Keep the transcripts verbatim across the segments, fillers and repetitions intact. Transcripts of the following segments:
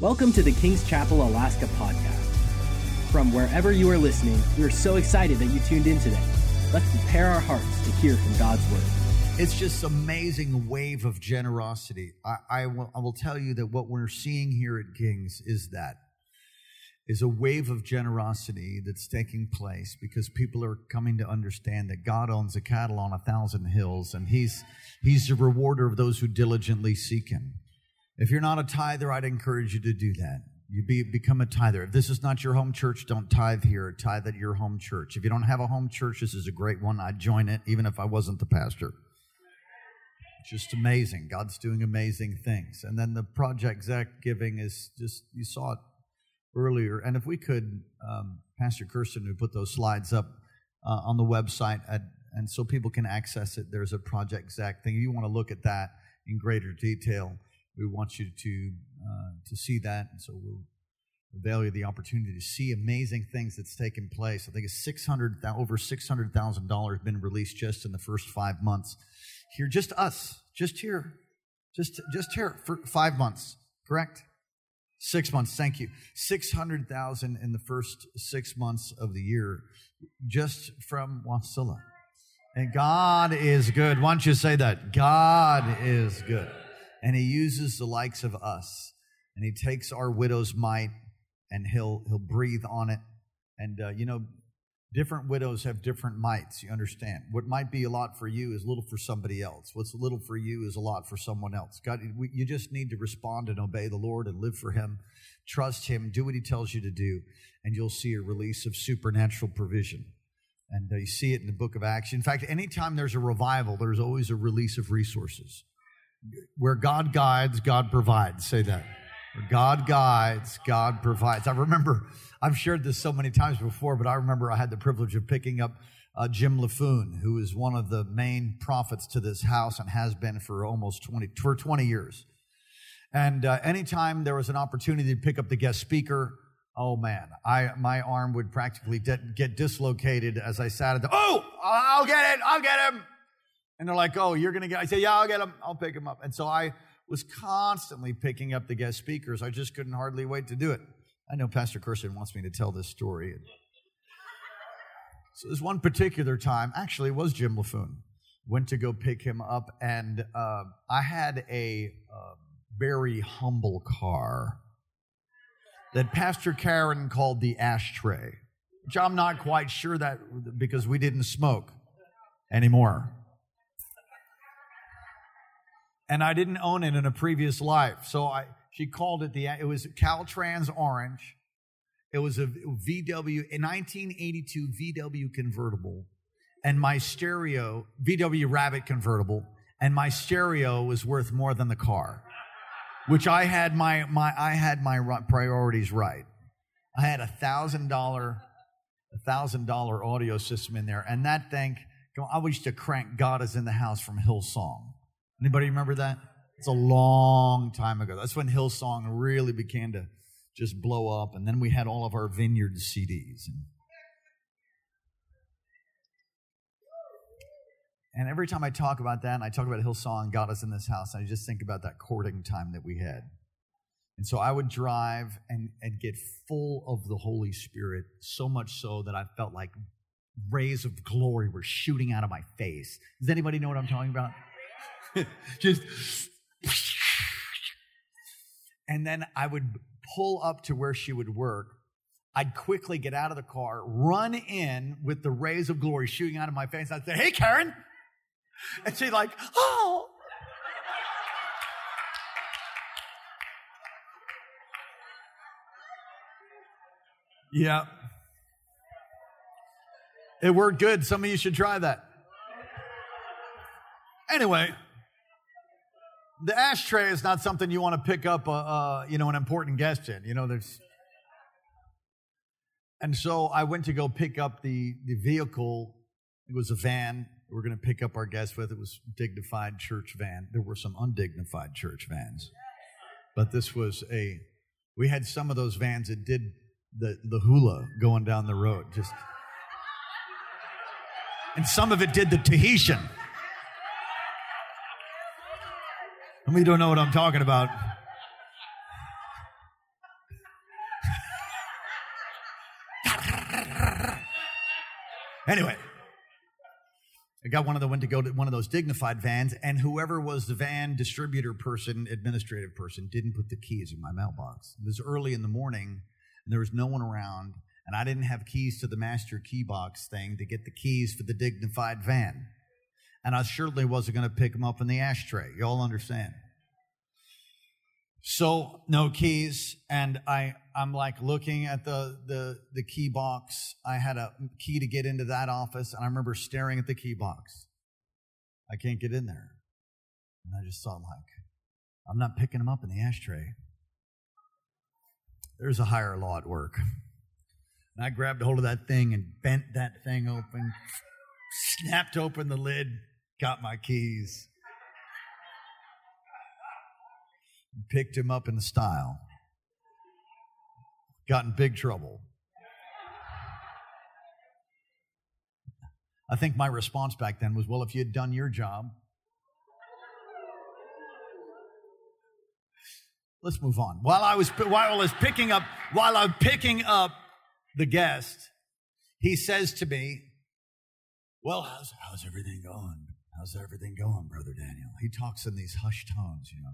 Welcome to the King's Chapel Alaska podcast. From wherever you are listening, we are so excited that you tuned in today. Let's prepare our hearts to hear from God's word. It's just amazing wave of generosity. I, I, will, I will tell you that what we're seeing here at King's is that, is a wave of generosity that's taking place because people are coming to understand that God owns the cattle on a thousand hills, and he's, he's the rewarder of those who diligently seek him. If you're not a tither, I'd encourage you to do that. You be, become a tither. If this is not your home church, don't tithe here. Tithe at your home church. If you don't have a home church, this is a great one. I'd join it, even if I wasn't the pastor. Just amazing. God's doing amazing things. And then the Project Zach giving is just, you saw it earlier. And if we could, um, Pastor Kirsten, who put those slides up uh, on the website, at, and so people can access it, there's a Project Zach thing. You want to look at that in greater detail. We want you to uh, to see that, and so we'll avail you the opportunity to see amazing things that's taken place. I think it's six hundred over six hundred thousand dollars been released just in the first five months here. Just us, just here, just just here for five months, correct? Six months. Thank you. six hundred thousand in the first six months of the year, just from Wasilla. And God is good. Why don't you say that? God is good. And he uses the likes of us, and he takes our widow's mite, and he'll he'll breathe on it. And, uh, you know, different widows have different mites, you understand. What might be a lot for you is little for somebody else. What's little for you is a lot for someone else. God, we, you just need to respond and obey the Lord and live for him, trust him, do what he tells you to do, and you'll see a release of supernatural provision. And uh, you see it in the book of Acts. In fact, anytime there's a revival, there's always a release of resources. Where God guides, God provides. Say that. Where God guides, God provides. I remember, I've shared this so many times before, but I remember I had the privilege of picking up uh, Jim Lafoon, who is one of the main prophets to this house and has been for almost twenty, for twenty years. And uh, anytime there was an opportunity to pick up the guest speaker, oh man, I my arm would practically de- get dislocated as I sat at the, oh, I'll get it, I'll get him. And they're like, oh, you're going to get, I say, yeah, I'll get him. I'll pick him up. And so I was constantly picking up the guest speakers. I just couldn't hardly wait to do it. I know Pastor Kirsten wants me to tell this story. So there's one particular time, actually it was Jim Lafoon, went to go pick him up. And uh, I had a uh, very humble car that Pastor Karen called the ashtray, which I'm not quite sure that because we didn't smoke anymore. And I didn't own it in a previous life, so I she called it the. It was Caltrans orange. It was a V W, a nineteen eighty-two V W convertible, and my stereo V W Rabbit convertible, and my stereo was worth more than the car, which I had my my I had my priorities right. I had a thousand dollar, a thousand dollar audio system in there, and that thing. I used to crank "God Is in the House" from Hillsong. Anybody remember that? It's a long time ago. That's when Hillsong really began to just blow up, and then we had all of our Vineyard C Ds. And, and every time I talk about that, and I talk about Hillsong, God Is in this House, I just think about that courting time that we had. And so I would drive and, and get full of the Holy Spirit, so much so that I felt like rays of glory were shooting out of my face. Does anybody know what I'm talking about? Just, and then I would pull up to where she would work. I'd quickly get out of the car, run in with the rays of glory shooting out of my face. I'd say, "Hey, Karen," and she'd like, "Oh." Yeah, it worked good. Some of you should try that. Anyway, the ashtray is not something you want to pick up, a, a, you know, an important guest in. You know, there's, and so I went to go pick up the, the vehicle. It was a van we were going to pick up our guest with. It was a dignified church van. There were some undignified church vans, but this was a. We had some of those vans that did the the hula going down the road, just, and some of it did the Tahitian. We don't know what I'm talking about. Anyway, I got one of the went to go to one of those dignified vans, and whoever was the van distributor person, administrative person, didn't put the keys in my mailbox. It was early in the morning, and there was no one around, and I didn't have keys to the master key box thing to get the keys for the dignified van. And I certainly wasn't going to pick them up in the ashtray. You all understand. So no keys, and I, I'm like looking at the, the, the key box. I had a key to get into that office, and I remember staring at the key box. I can't get in there. And I just thought, like, I'm not picking them up in the ashtray. There's a higher law at work. And I grabbed a hold of that thing and bent that thing open, snapped open the lid, got my keys. Picked him up in style. Got in big trouble. I think my response back then was, well, if you had done your job. Let's move on. While I was while I was picking up while I'm picking up the guest, he says to me, well, how's how's everything going? How's everything going, Brother Daniel? He talks in these hushed tones, you know.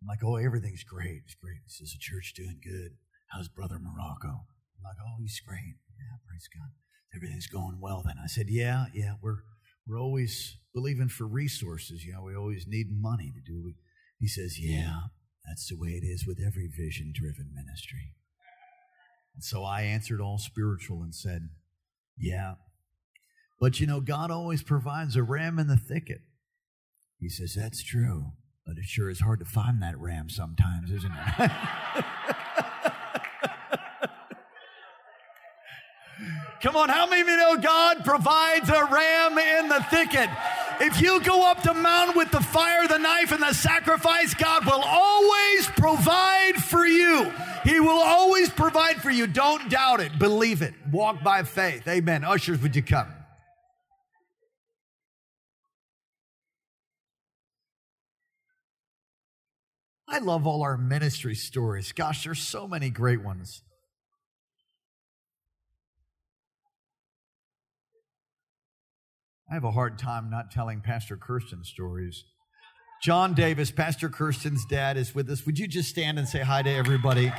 I'm like, oh, everything's great. It's great. He says, the church doing good. How's Brother Morocco? I'm like, oh, he's great. Yeah, praise God. Everything's going well then. I said, yeah, yeah, we're we're always believing for resources. You know, we always need money to do it. He says, yeah, that's the way it is with every vision-driven ministry. And so I answered all spiritual and said, yeah. But, you know, God always provides a ram in the thicket. He says, that's true. But it sure is hard to find that ram sometimes, isn't it? Come on, how many of you know God provides a ram in the thicket? If you go up the mountain with the fire, the knife, and the sacrifice, God will always provide for you. He will always provide for you. Don't doubt it. Believe it. Walk by faith. Amen. Ushers, would you come? I love all our ministry stories. Gosh, there's so many great ones. I have a hard time not telling Pastor Kirsten stories. John Davis, Pastor Kirsten's dad, is with us. Would you just stand and say hi to everybody?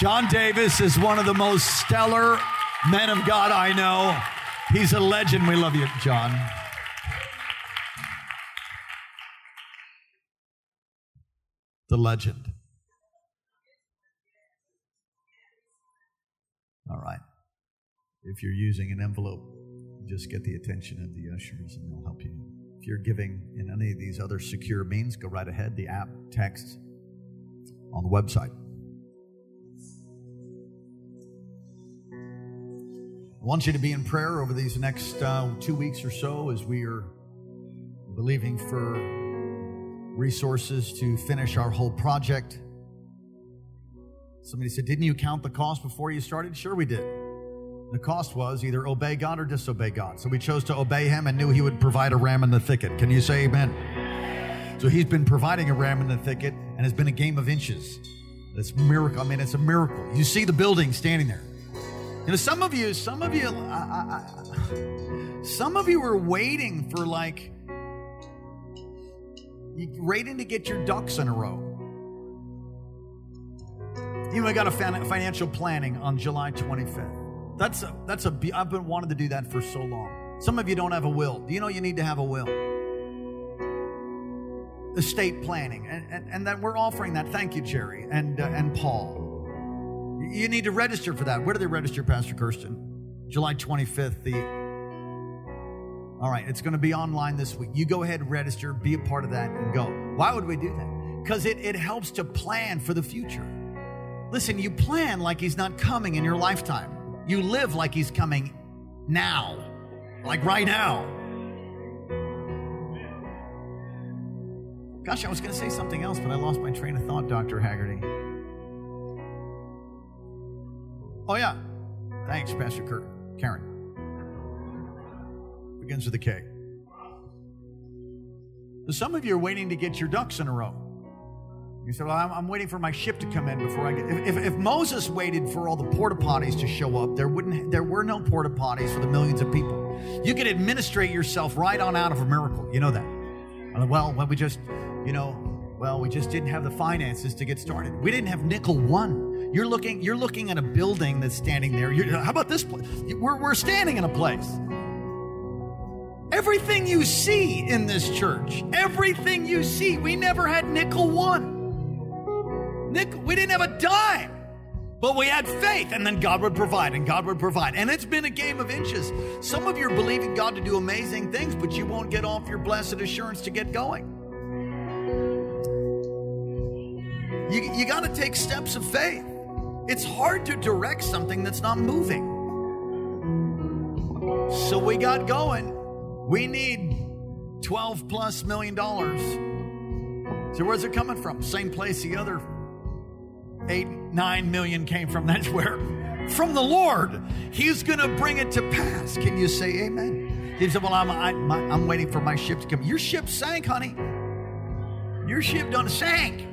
John Davis is one of the most stellar men of God I know. He's a legend. We love you, John. The legend. All right. If you're using an envelope, just get the attention of the ushers and they'll help you. If you're giving in any of these other secure means, go right ahead. The app, text, on the website. I want you to be in prayer over these next uh, two weeks or so as we are believing for resources to finish our whole project. Somebody said, didn't you count the cost before you started? Sure we did. The cost was either obey God or disobey God. So we chose to obey him and knew he would provide a ram in the thicket. Can you say amen? So he's been providing a ram in the thicket, and it's been a game of inches. It's a miracle. I mean, it's a miracle. You see the building standing there. You know, some of you, some of you, I, I, some of you were waiting for like You're waiting to get your ducks in a row. You know, I got a financial planning on July twenty-fifth. That's a, that's a, I've been wanting to do that for so long. Some of you don't have a will. Do you know you need to have a will? Estate planning. And, and, and that we're offering that. Thank you, Jerry and, uh, and Paul. You need to register for that. Where do they register, Pastor Kirsten? July twenty-fifth, the All right, it's going to be online this week. You go ahead and register, be a part of that, and go. Why would we do that? Because it, it helps to plan for the future. Listen, you plan like he's not coming in your lifetime. You live like he's coming now, like right now. Gosh, I was going to say something else, but I lost my train of thought, Doctor Haggerty. Oh, yeah. Thanks, Pastor Kurt. Karen. Begins with a K. Some of you are waiting to get your ducks in a row. You say, well, I'm, I'm waiting for my ship to come in before I get. If, if, if Moses waited for all the porta potties to show up, there wouldn't. There were no porta potties for the millions of people. You could administrate yourself right on out of a miracle. You know that. Well, well, we just, you know, well, we just didn't have the finances to get started. We didn't have nickel one. You're looking. You're looking at a building that's standing there. You're, how about this place? We're we're standing in a place. Everything you see in this church, everything you see, we never had nickel one. Nick, we didn't have a dime, but we had faith, and then God would provide, and God would provide. And it's been a game of inches. Some of you are believing God to do amazing things, but you won't get off your blessed assurance to get going. You, you got to take steps of faith. It's hard to direct something that's not moving. So we got going. We need twelve plus million dollars. So where's it coming from? Same place the other Eight, nine million came from. That's where, from the Lord. He's going to bring it to pass. Can you say amen? He said, well, I'm, I, my, I'm waiting for my ship to come. Your ship sank, honey. Your ship done sank.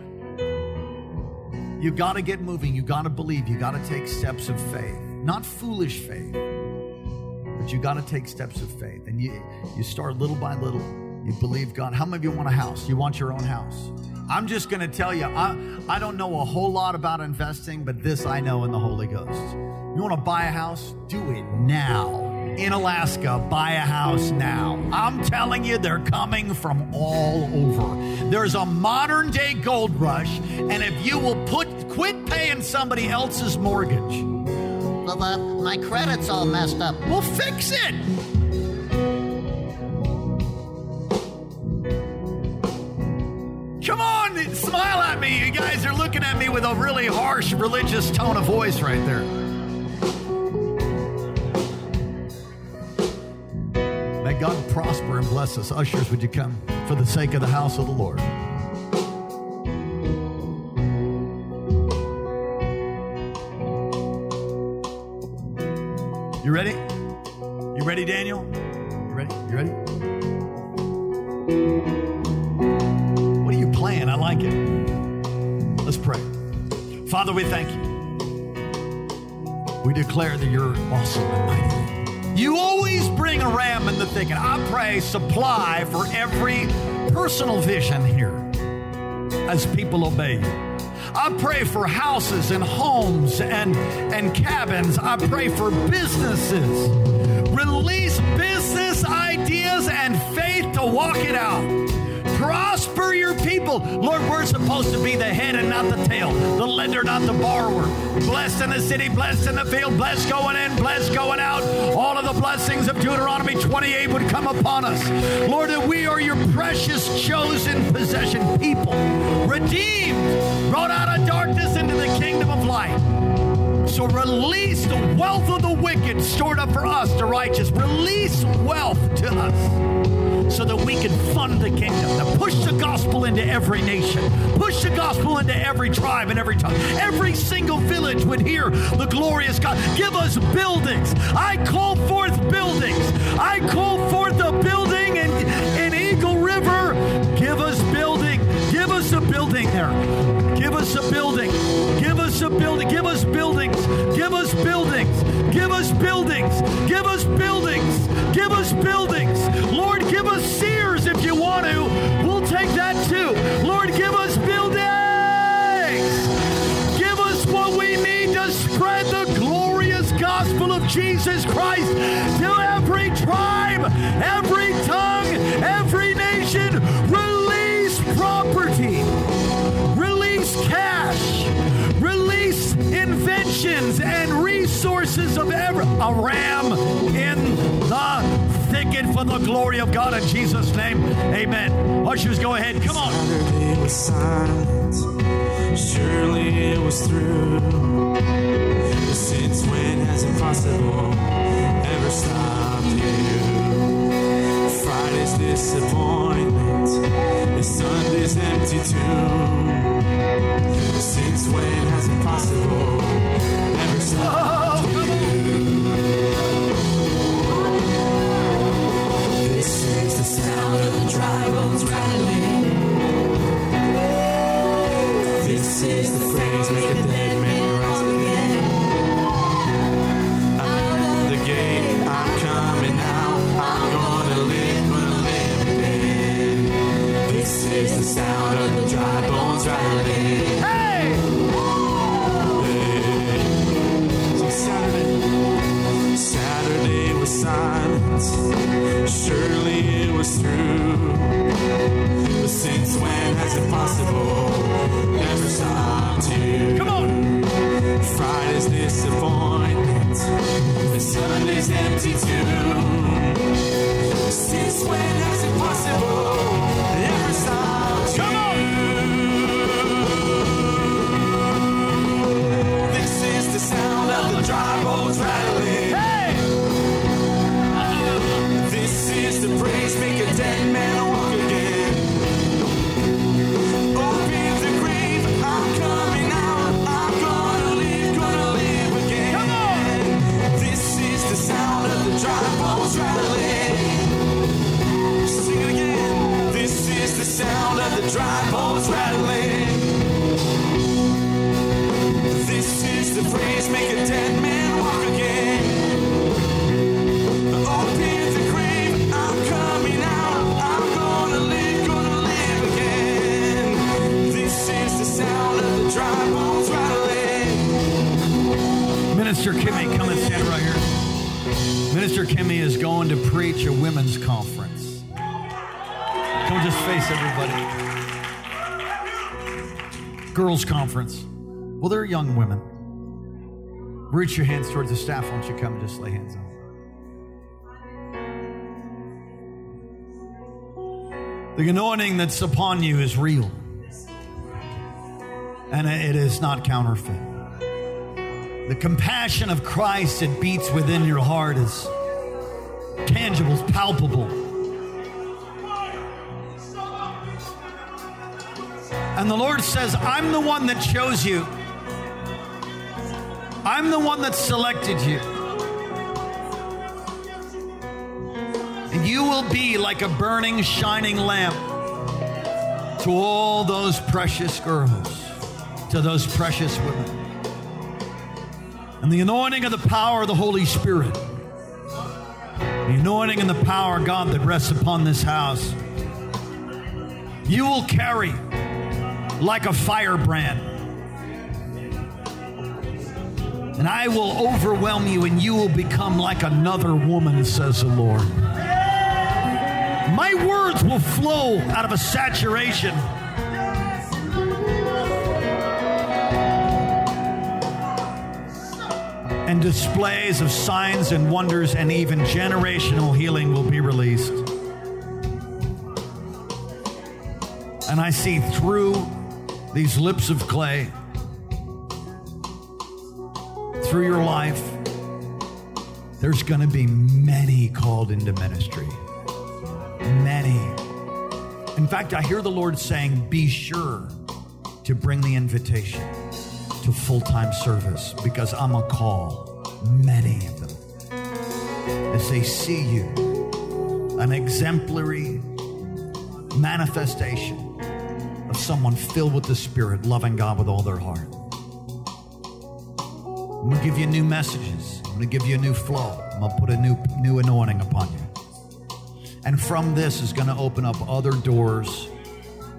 You got to get moving. You got to believe. You got to take steps of faith. Not foolish faith, but you got to take steps of faith. And you, you start little by little. You believe God. How many of you want a house? You want your own house? I'm just going to tell you, I, I don't know a whole lot about investing, but this I know in the Holy Ghost. You want to buy a house? Do it now. In Alaska, buy a house now. I'm telling you, they're coming from all over. There's a modern-day gold rush, and if you will put quit paying somebody else's mortgage. Well, uh, my credit's all messed up. Well, fix it. Come on, smile at me. You guys are looking at me with a really harsh religious tone of voice right there. May God prosper and bless us. Ushers, would you come for the sake of the house of the Lord? You ready? You ready, Daniel? You ready? You ready? Plan. I like it. Let's pray. Father, we thank you. We declare that you're awesome and mighty. You always bring a ram in the thicket. I pray supply for every personal vision here as people obey you. I pray for houses and homes and, and cabins. I pray for businesses. Release business ideas and faith to walk it out. Prosper your people. Lord, we're supposed to be the head and not the tail, the lender, not the borrower. Blessed in the city, blessed in the field, blessed going in, blessed going out. All of the blessings of Deuteronomy twenty-eight would come upon us. Lord, that we are your precious, chosen possession people, redeemed, brought out of darkness into the kingdom of light. So release the wealth of the wicked stored up for us, the righteous. Release wealth to us, so that we can fund the kingdom, to push the gospel into every nation, push the gospel into every tribe and every tongue. Every single village would hear the glorious God. Give us buildings. I call forth buildings. I call forth a building in, in Eagle River. Give us building. Give us a building there. Give us a building. Give us a building. Give us buildings. Give us buildings. Give us buildings. Give us buildings. Give us buildings. Lord, give us Sears if you want to. We'll take that too. Lord, give us buildings. Give us what we need to spread the glorious gospel of Jesus Christ to every tribe, every tongue, every nation. Release property. Release cash. Release inventions and resources of every... A ram in the thicket for the glory of God in Jesus' name. Amen. Ushers, go ahead. Come on. It was silent. Surely it was through. Since when has impossible ever stopped you? Friday's disappointment is Sunday's empty tomb. Since when has impossible ever stopped you? It's the sound of the dry bones rattling. sound of the dry bones rattling. Hey! Hey! So Saturday, Saturday was silence. Surely it was true. But since when has it possible never stopped you? Come on! Friday's disappointment, and Sunday's empty too. Since when has it possible never stopped you? Come on! This is the sound of the dry bones rattling. Hey! This is the praise make a dead man walk again. Open the grave, I'm coming. Sound of the dry bones rattling. Sing it again. This is the sound of the dry bones rattling. This is the praise make a dead man walk again. Open the grave, I'm coming out. I'm gonna live, gonna live again. This is the sound of the dry bones rattling. Minister Kimmy, come and stand right here. Minister Kimmy is going to preach a women's conference. Come just face everybody. Girls' conference. Well, they're young women. Reach your hands towards the staff. Why don't you come and just lay hands on them? The anointing that's upon you is real. And it is not counterfeit. The compassion of Christ that beats within your heart is tangible, it's palpable. And the Lord says, I'm the one that chose you. I'm the one that selected you. And you will be like a burning, shining lamp to all those precious girls, to those precious women. And the anointing of the power of the Holy Spirit, the anointing and the power of God that rests upon this house, you will carry like a firebrand. And I will overwhelm you, and you will become like another woman, says the Lord. My words will flow out of a saturation. And displays of signs and wonders and even generational healing will be released. And I see through these lips of clay, through your life, there's going to be many called into ministry. Many. In fact, I hear the Lord saying, be sure to bring the invitation to full-time service, because I'm going to call many of them as they see you, an exemplary manifestation of someone filled with the Spirit, loving God with all their heart. I'm going to give you new messages. I'm going to give you a new flow. I'm going to put a new, new anointing upon you. And from this is going to open up other doors.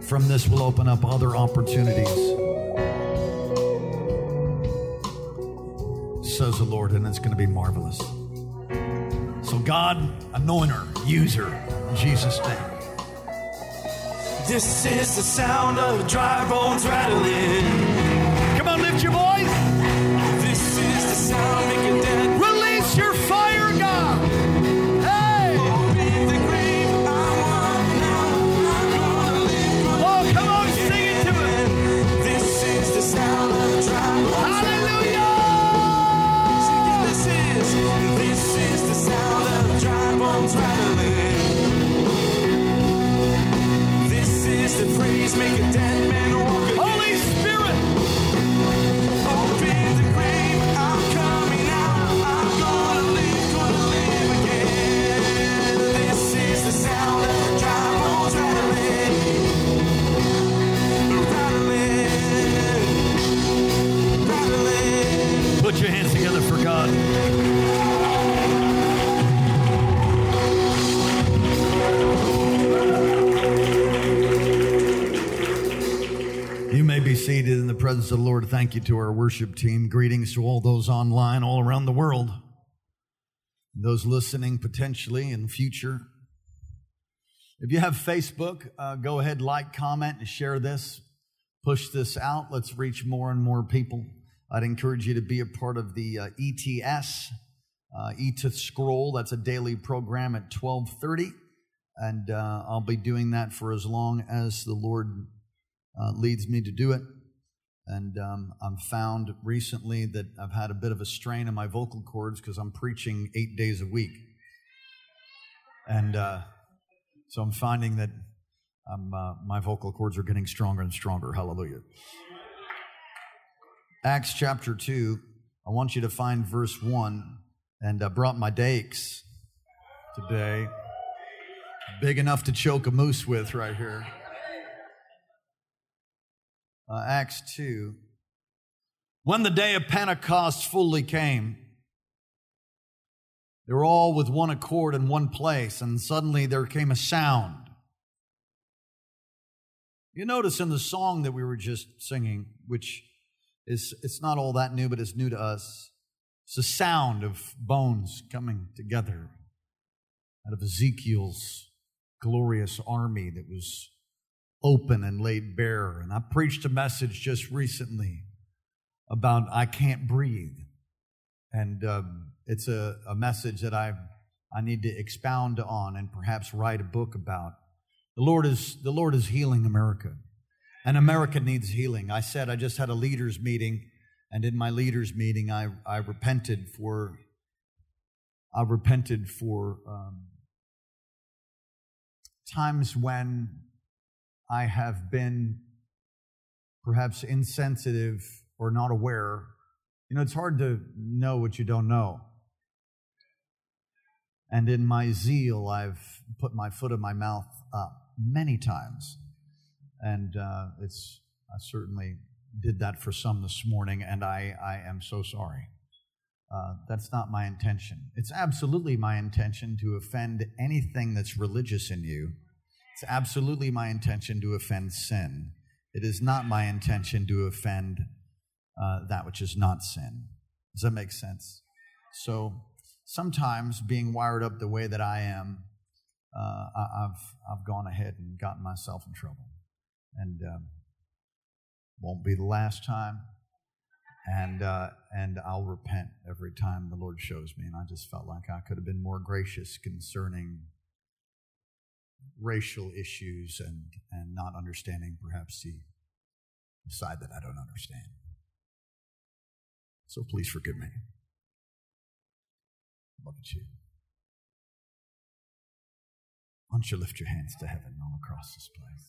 From this will open up other opportunities, says the Lord, and it's going to be marvelous. So God, anointer, user, in Jesus' name. This is the sound of dry bones rattling. Come on, lift your voice. This is the sound of making dead. Release your fire, God. Hey. Open the grave, I want now. I'm gonna live. Oh, come on, sing it to him. This is the sound of dry bones rattling. This is the sound of dry bones rattling. This is the praise make a dead man walk again. Holy Spirit! presence of the Lord. Thank you to our worship team. Greetings to all those online, all around the world. Those listening potentially in the future. If you have Facebook, uh, go ahead, like, comment, and share this. Push this out. Let's reach more and more people. I'd encourage you to be a part of the uh, E T S, uh, E T H Scroll. That's a daily program at twelve thirty, and uh, I'll be doing that for as long as the Lord uh, leads me to do it. And um, I've found recently that I've had a bit of a strain in my vocal cords because I'm preaching eight days a week. And... Uh, So I'm finding that um, uh, my vocal cords are getting stronger and stronger. Hallelujah. Acts chapter two, I want you to find verse one. And I brought my dakes today. Big enough to choke a moose with right here. Uh, Acts two. When the day of Pentecost fully came, they were all with one accord in one place, and suddenly there came a sound. You notice in the song that we were just singing, which is it's not all that new, but it's new to us. It's the sound of bones coming together out of Ezekiel's glorious army that was open and laid bare. And I preached a message just recently about I can't breathe. And um, it's a, a message that I I need to expound on and perhaps write a book about. The Lord is the Lord is healing America, and America needs healing. I said I just had a leaders meeting, and in my leaders meeting, I I repented for I repented for um, times when I have been perhaps insensitive or not aware. You know, it's hard to know what you don't know. And in my zeal, I've put my foot in my mouth up many times. And uh, it's I certainly did that for some this morning, and I, I am so sorry. Uh, that's not my intention. It's absolutely my intention to offend anything that's religious in you. It's absolutely my intention to offend sin. It is not my intention to offend Uh, that which is not sin. Does that make sense? So sometimes being wired up the way that I am, uh, I, I've I've gone ahead and gotten myself in trouble. And um, won't be the last time. And, uh, and I'll repent every time the Lord shows me. And I just felt like I could have been more gracious concerning racial issues and, and not understanding perhaps the side that I don't understand. So please forgive me. Look at you. Why don't you lift your hands to heaven all across this place?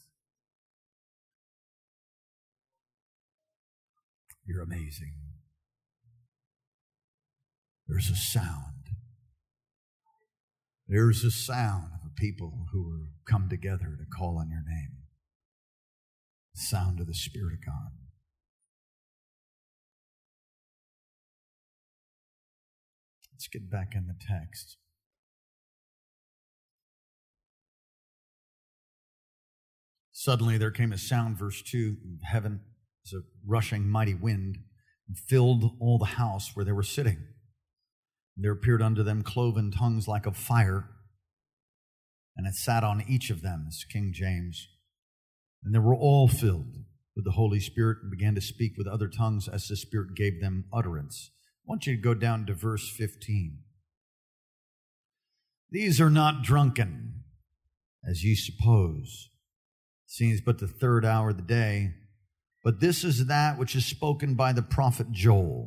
You're amazing. There's a sound. There's a sound of a people who come together to call on your name. The sound of the Spirit of God. Let's get back in the text. Suddenly there came a sound, verse two, in heaven as a rushing mighty wind, and filled all the house where they were sitting. And there appeared unto them cloven tongues like of fire, and it sat on each of them, as King James. And they were all filled with the Holy Spirit and began to speak with other tongues as the Spirit gave them utterance. I want you to go down to verse fifteen. These are not drunken, as ye suppose, seeing it's but the third hour of the day. But this is that which is spoken by the prophet Joel.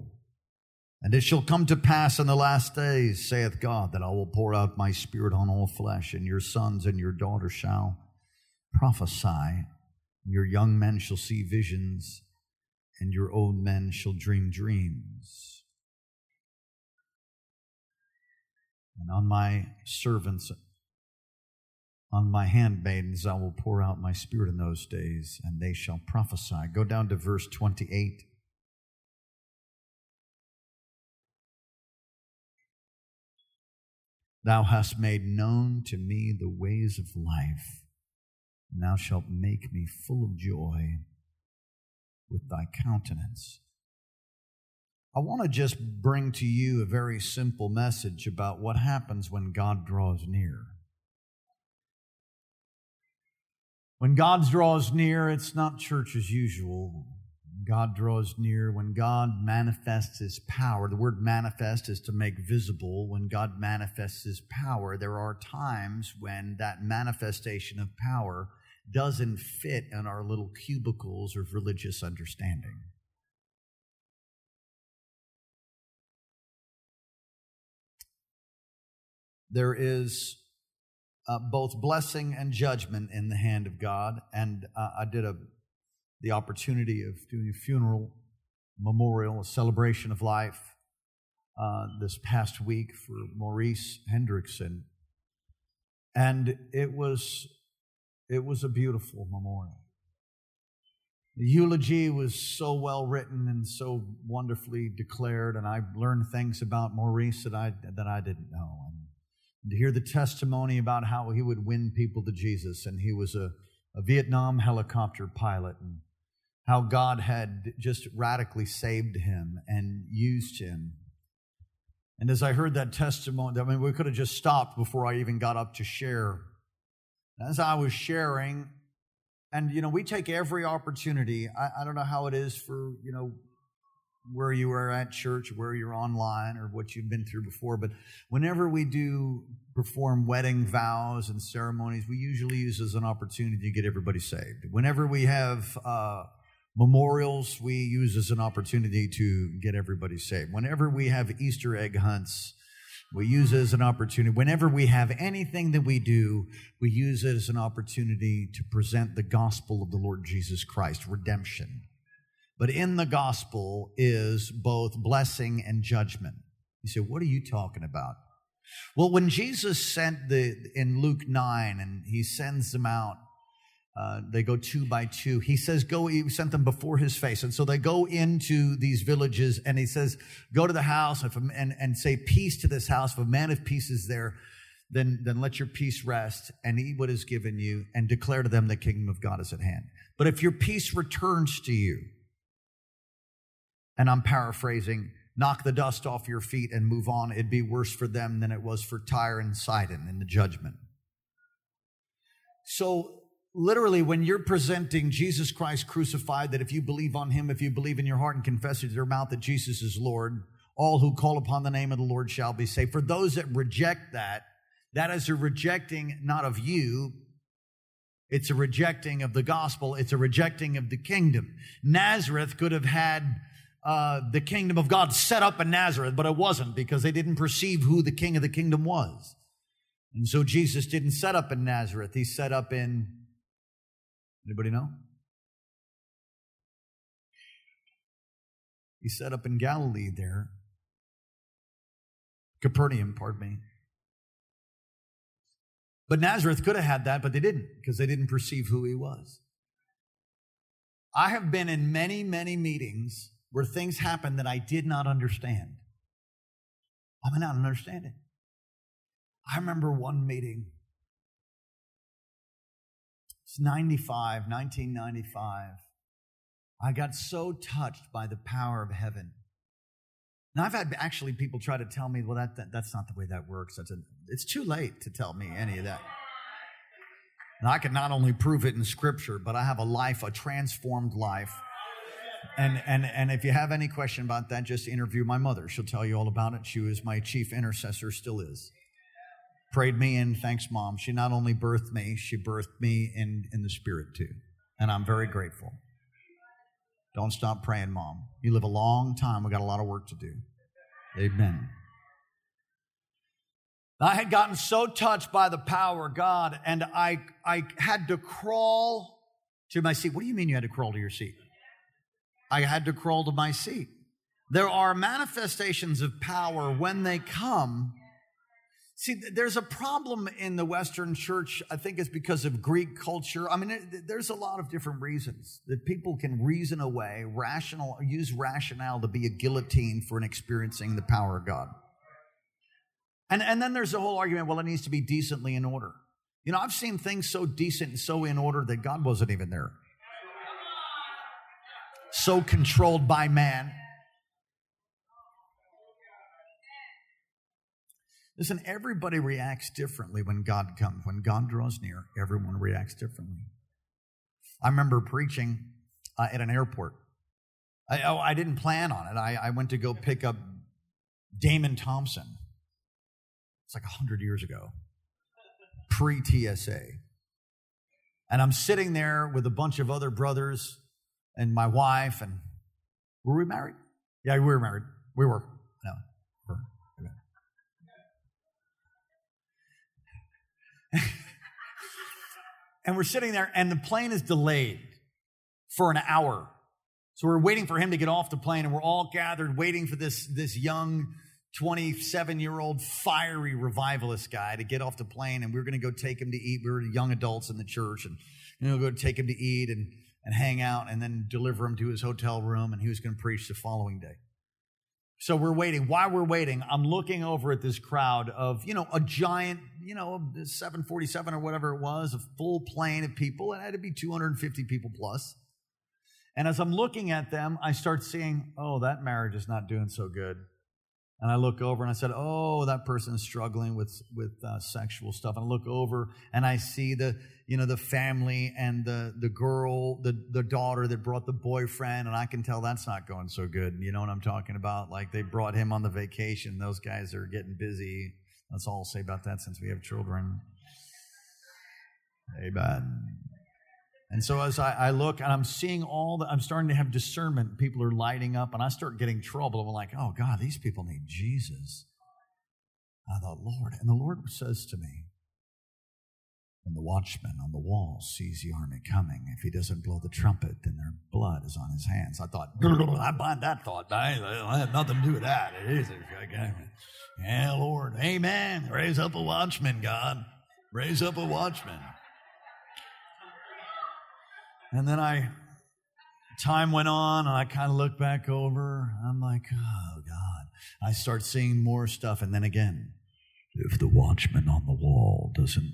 And it shall come to pass in the last days, saith God, that I will pour out my Spirit on all flesh, and your sons and your daughters shall prophesy, and your young men shall see visions, and your old men shall dream dreams. And on my servants, on my handmaidens, I will pour out my Spirit in those days, and they shall prophesy. Go down to verse twenty-eight. Thou hast made known to me the ways of life, and thou shalt make me full of joy with thy countenance. I want to just bring to you a very simple message about what happens when God draws near. When God draws near, it's not church as usual. God draws near when God manifests His power. The word manifest is to make visible. When God manifests His power, there are times when that manifestation of power doesn't fit in our little cubicles of religious understanding. There is uh, both blessing and judgment in the hand of God, and uh, I did a the opportunity of doing a funeral, memorial, a celebration of life uh, this past week for Maurice Hendrickson. And it was it was a beautiful memorial. The eulogy was so well written and so wonderfully declared, and I learned things about Maurice that I that I didn't know. And to hear the testimony about how he would win people to Jesus, and he was a, a Vietnam helicopter pilot, and how God had just radically saved him and used him. And as I heard that testimony, I mean, we could have just stopped before I even got up to share. As I was sharing, and, you know, we take every opportunity. I, I don't know how it is for, you know, where you are at church, where you're online, or what you've been through before, but whenever we do perform wedding vows and ceremonies, we usually use as an opportunity to get everybody saved. Whenever we have uh, memorials, we use as an opportunity to get everybody saved. Whenever we have Easter egg hunts, we use it as an opportunity. Whenever we have anything that we do, we use it as an opportunity to present the gospel of the Lord Jesus Christ, redemption. But in the gospel is both blessing and judgment. You say, what are you talking about? Well, when Jesus sent the, in Luke nine, and he sends them out, uh, they go two by two. He says, go, he sent them before his face. And so they go into these villages, and he says, go to the house and, and, and say peace to this house. If a man of peace is there, then, then let your peace rest and eat what is given you, and declare to them the kingdom of God is at hand. But if your peace returns to you, and I'm paraphrasing, knock the dust off your feet and move on. It'd be worse for them than it was for Tyre and Sidon in the judgment. So literally, when you're presenting Jesus Christ crucified, that if you believe on him, if you believe in your heart and confess with your mouth that Jesus is Lord, all who call upon the name of the Lord shall be saved. For those that reject that, that is a rejecting not of you, it's a rejecting of the gospel. It's a rejecting of the kingdom. Nazareth could have had Uh, the kingdom of God set up in Nazareth, but it wasn't, because they didn't perceive who the king of the kingdom was. And so Jesus didn't set up in Nazareth. He set up in, anybody know? He set up in Galilee there. Capernaum, pardon me. But Nazareth could have had that, but they didn't, because they didn't perceive who he was. I have been in many, many meetings where things happened that I did not understand. I mean, I don't understand it. I remember one meeting. It's ninety-five, nineteen ninety-five. I got so touched by the power of heaven. Now, I've had actually people try to tell me, well, that, that that's not the way that works. That's a, it's too late to tell me any of that. And I can not only prove it in Scripture, but I have a life, a transformed life. And and and if you have any question about that, just interview my mother. She'll tell you all about it. She was my chief intercessor, still is. Prayed me in, thanks, Mom. She not only birthed me, she birthed me in, in the Spirit, too. And I'm very grateful. Don't stop praying, Mom. You live a long time. We've got a lot of work to do. Amen. I had gotten so touched by the power of God, and I I had to crawl to my seat. What do you mean you had to crawl to your seat? I had to crawl to my seat. There are manifestations of power when they come. See, there's a problem in the Western church. I think it's because of Greek culture. I mean, it, there's a lot of different reasons that people can reason away, rational, use rationale to be a guillotine for an experiencing the power of God. And, and then there's the whole argument, well, it needs to be decently in order. You know, I've seen things so decent and so in order that God wasn't even there. so controlled by man. Listen, everybody reacts differently when God comes. When God draws near, everyone reacts differently. I remember preaching uh, at an airport. I, oh, I didn't plan on it. I, I went to go pick up Damon Thompson. It's like one hundred years ago, pre-T S A. And I'm sitting there with a bunch of other brothers and my wife. And were we married? Yeah, we were married. We were. No. We were. We were. And we're sitting there, and the plane is delayed for an hour. So we're waiting for him to get off the plane, and we're all gathered waiting for this, this young twenty-seven-year-old fiery revivalist guy to get off the plane, and we were going to go take him to eat. We were young adults in the church, and you know, go take him to eat and, and hang out and then deliver him to his hotel room, and he was going to preach the following day. So we're waiting. While we're waiting, I'm looking over at this crowd of, you know, a giant, you know, seven forty-seven or whatever it was, a full plane of people. It had to be two hundred fifty people plus. And as I'm looking at them, I start seeing, oh, that marriage is not doing so good. And I look over and I said, oh, that person is struggling with with uh, sexual stuff. And I look over and I see the, you know, the family and the the girl, the the daughter that brought the boyfriend, and I can tell that's not going so good. You know what I'm talking about? Like they brought him on the vacation. Those guys are getting busy. That's all I'll say about that since we have children. Amen. And so as I, I look and I'm seeing all that, I'm starting to have discernment. People are lighting up and I start getting trouble. I'm like, oh God, these people need Jesus. And I thought, Lord. And the Lord says to me, when the watchman on the wall sees the army coming, if he doesn't blow the trumpet, then their blood is on his hands. I thought, I bind that thought. I have nothing to do with that. It is. Yeah, Lord. Amen. Raise up a watchman, God. Raise up a watchman. And then I, time went on, and I kind of looked back over. I'm like, oh, God. I start seeing more stuff. And then again, if the watchman on the wall doesn't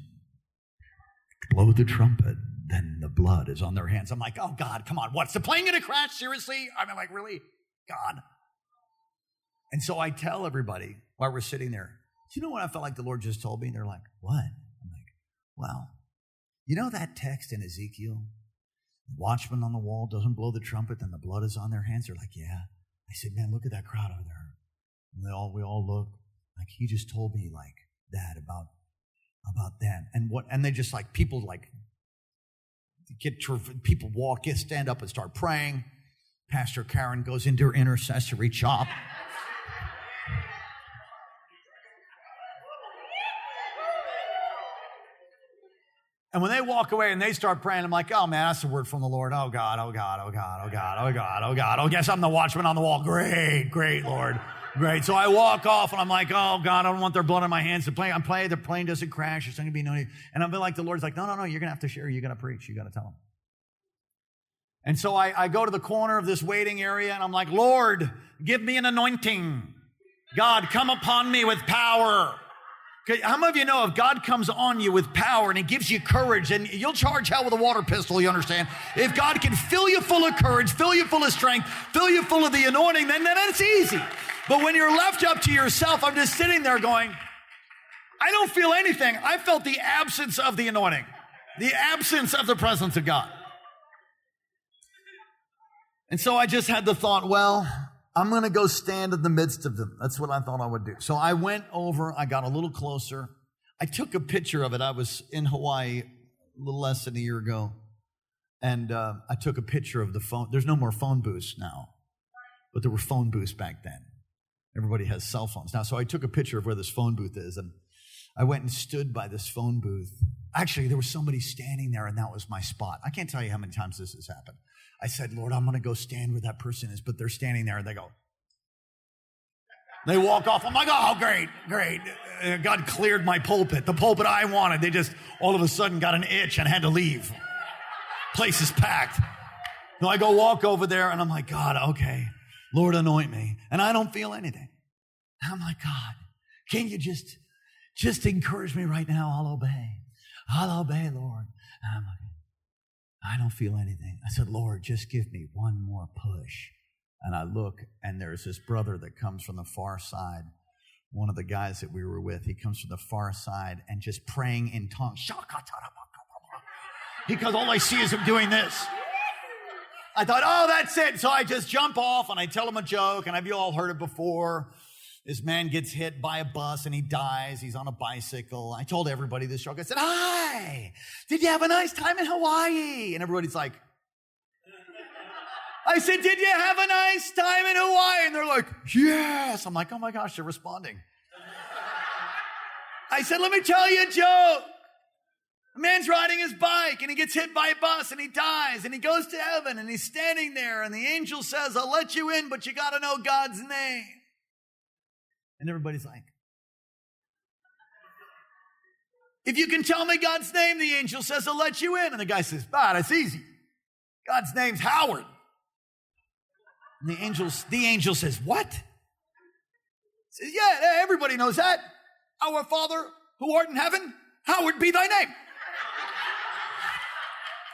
blow the trumpet, then the blood is on their hands. I'm like, oh, God, come on. What's the plane going to crash? Seriously? I mean, like, really? God. And so I tell everybody while we're sitting there, do you know what I felt like the Lord just told me? And they're like, what? I'm like, well, you know that text in Ezekiel? Watchman on the wall doesn't blow the trumpet, then the blood is on their hands. They're like, yeah. I said, man, look at that crowd over there. And they all, we all look like he just told me like that about, about them. And what, and they just like, people like get, people walk, get, stand up and start praying. Pastor Karen goes into her intercessory chop. And when they walk away and they start praying, I'm like, oh, man, that's the word from the Lord. Oh, God, oh, God, oh, God, oh, God, oh, God, oh, God. Oh, guess I'm the watchman on the wall. Great, great, Lord. Great. So I walk off and I'm like, oh, God, I don't want their blood on my hands. The plane, I'm playing, the plane doesn't crash. It's not going to be no need. And I'm like, the Lord's like, no, no, no, you're going to have to share. You're going to preach. You're going to tell them. And so I, I go to the corner of this waiting area and I'm like, Lord, give me an anointing. God, come upon me with power. How many of you know if God comes on you with power and he gives you courage, and you'll charge hell with a water pistol, you understand? If God can fill you full of courage, fill you full of strength, fill you full of the anointing, then, then that's easy. But when you're left up to yourself, I'm just sitting there going, I don't feel anything. I felt the absence of the anointing, the absence of the presence of God. And so I just had the thought, well, I'm going to go stand in the midst of them. That's what I thought I would do. So I went over. I got a little closer. I took a picture of it. I was in Hawaii a little less than a year ago, and uh, I took a picture of the phone. There's no more phone booths now, but there were phone booths back then. Everybody has cell phones now. So I took a picture of where this phone booth is, and I went and stood by this phone booth. Actually, there was somebody standing there, and that was my spot. I can't tell you how many times this has happened. I said, Lord, I'm going to go stand where that person is, but they're standing there, and they go. They walk off. I'm like, oh, great, great. God cleared my pulpit, the pulpit I wanted. They just all of a sudden got an itch and had to leave. Place is packed. So I go walk over there, and I'm like, God, okay, Lord, anoint me. And I don't feel anything. And I'm like, God, can you just, just encourage me right now? I'll obey. I'll obey, Lord. And I'm like, I don't feel anything. I said, Lord, just give me one more push. And I look, and there's this brother that comes from the far side. One of the guys that we were with, he comes from the far side and just praying in tongues. Because all I see is him doing this. I thought, oh, that's it. So I just jump off, and I tell him a joke, and have you all heard it before? This man gets hit by a bus, and he dies. He's on a bicycle. I told everybody this joke. I said, hi, did you have a nice time in Hawaii? And everybody's like, I said, did you have a nice time in Hawaii? And they're like, yes. I'm like, oh, my gosh, they're responding. I said, let me tell you a joke. A man's riding his bike, and he gets hit by a bus, and he dies, and he goes to heaven, and he's standing there, and the angel says, I'll let you in, but you got to know God's name. And everybody's like, if you can tell me God's name, the angel says, I'll let you in. And the guy says, bah, that's easy. God's name's Howard. And the angel, the angel says, what? He says, yeah, everybody knows that. Our Father, who art in heaven, hallowed be thy name.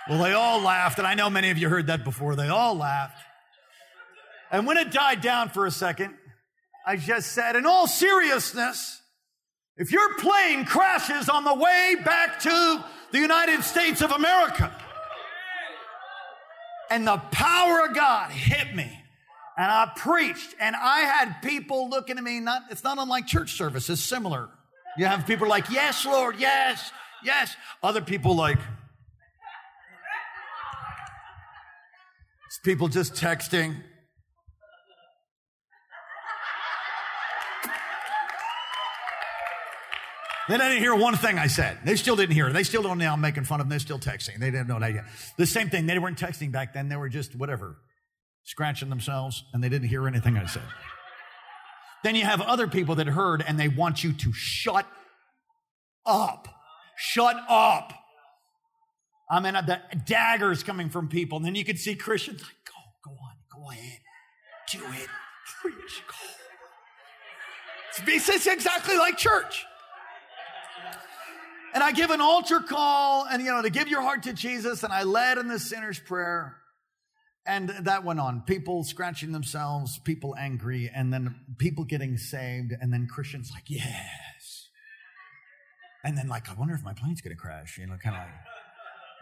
Well, they all laughed, and I know many of you heard that before. They all laughed. And when it died down for a second, I just said, in all seriousness, if your plane crashes on the way back to the United States of America, and the power of God hit me, and I preached, and I had people looking at me, not, it's not unlike church service, it's similar. You have people like, yes, Lord, yes, yes. Other people like, it's people just texting. They didn't hear one thing I said. They still didn't hear it. They still don't know I'm making fun of them. They're still texting. They didn't know that yet. The same thing. They weren't texting back then. They were just whatever, scratching themselves, and they didn't hear anything I said. Then you have other people that heard, and they want you to shut up. Shut up. I mean, the daggers coming from people. And then you could see Christians like, go, go on, go ahead. Do it. Preach. Go. It's, it's exactly like church. And I give an altar call, and, you know, to give your heart to Jesus, and I led in the sinner's prayer. And that went on. People scratching themselves, people angry, and then people getting saved, and then Christians like, yes. And then like, I wonder if my plane's going to crash, you know, kind of like.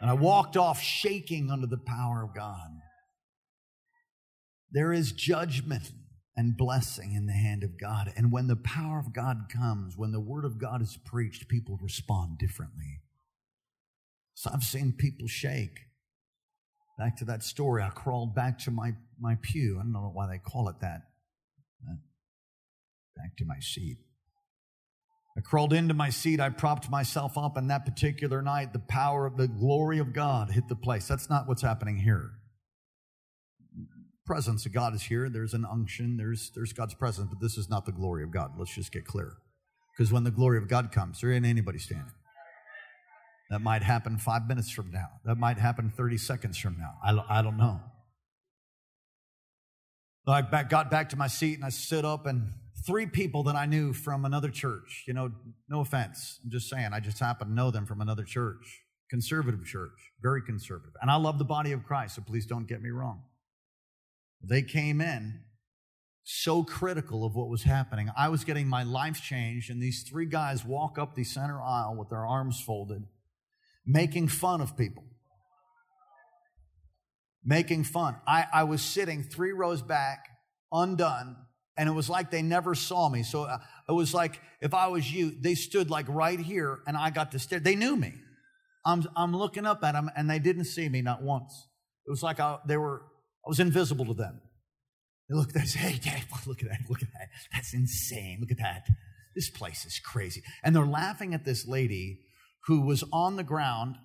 And I walked off shaking under the power of God. There is judgment and blessing in the hand of God. And when the power of God comes, when the word of God is preached, people respond differently. So I've seen people shake. Back to that story, I crawled back to my, my pew. I don't know why they call it that. Back to my seat. I crawled into my seat. I propped myself up, and that particular night, the power of the glory of God hit the place. That's not what's happening here. The presence of God is here. There's an unction. There's, there's God's presence, but this is not the glory of God. Let's just get clear. Because when the glory of God comes, there ain't anybody standing. That might happen five minutes from now. That might happen thirty seconds from now. I, I don't know. So I back, got back to my seat, and I stood up, and three people that I knew from another church, you know, no offense, I'm just saying, I just happen to know them from another church, conservative church, very conservative. And I love the body of Christ, so please don't get me wrong. They came in so critical of what was happening. I was getting my life changed, and these three guys walk up the center aisle with their arms folded, making fun of people. Making fun. I, I was sitting three rows back, undone, and it was like they never saw me. So uh, it was like, if I was you, they stood like right here, and I got to stare. They knew me. I'm, I'm looking up at them, and they didn't see me, not once. It was like I, they were, I was invisible to them. They looked at us, hey, Dad, look at that, look at that. That's insane. Look at that. This place is crazy. And they're laughing at this lady who was on the ground,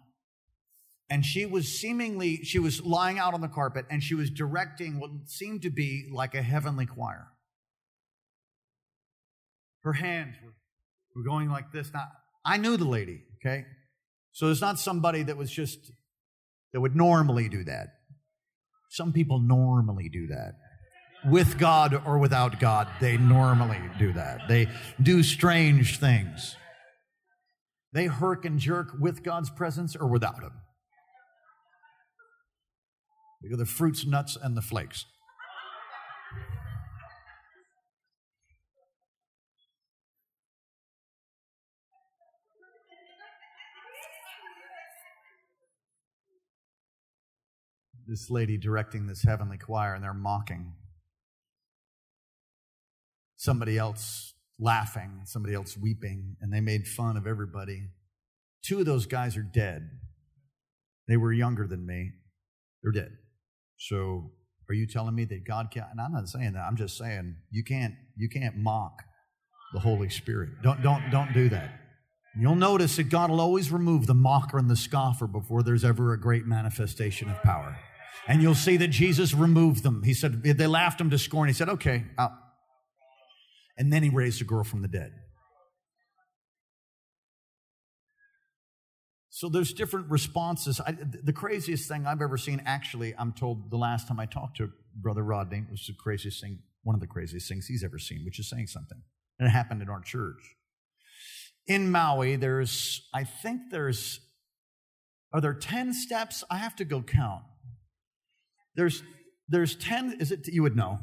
and she was seemingly, she was lying out on the carpet, and she was directing what seemed to be like a heavenly choir. Her hands were, were going like this. Now, I knew the lady, okay? So it's not somebody that was just, that would normally do that. Some people normally do that. With God or without God, they normally do that. They do strange things. They herk and jerk with God's presence or without him. We got the fruits, nuts, and the flakes. This lady directing this heavenly choir, and they're mocking. Somebody else laughing, somebody else weeping, and they made fun of everybody. Two of those guys are dead. They were younger than me. They're dead. So are you telling me that God can't? And I'm not saying that. I'm just saying you can't you can't mock the Holy Spirit. Don't don't don't do that. You'll notice that God will always remove the mocker and the scoffer before there's ever a great manifestation of power. And you'll see that Jesus removed them. He said, they laughed him to scorn. He said, okay, out. And then he raised a girl from the dead. So there's different responses. I, the craziest thing I've ever seen, actually, I'm told the last time I talked to Brother Rodney, it was the craziest thing, one of the craziest things he's ever seen, which is saying something. And it happened in our church. In Maui, there's, I think there's, are there ten steps? I have to go count. There's, there's ten, is it, you would know,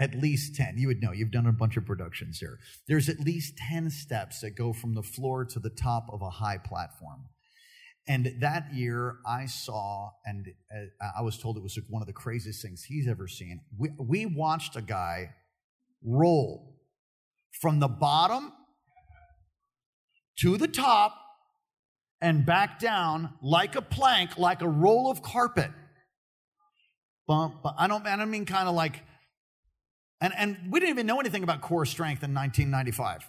at least ten. You would know, you've done a bunch of productions here. There's at least ten steps that go from the floor to the top of a high platform. And that year, I saw, and I was told it was like one of the craziest things he's ever seen. We, we watched a guy roll from the bottom to the top, and back down like a plank, like a roll of carpet. Bump, bump. I don't, I don't mean kind of like, and, and we didn't even know anything about core strength in nineteen ninety-five.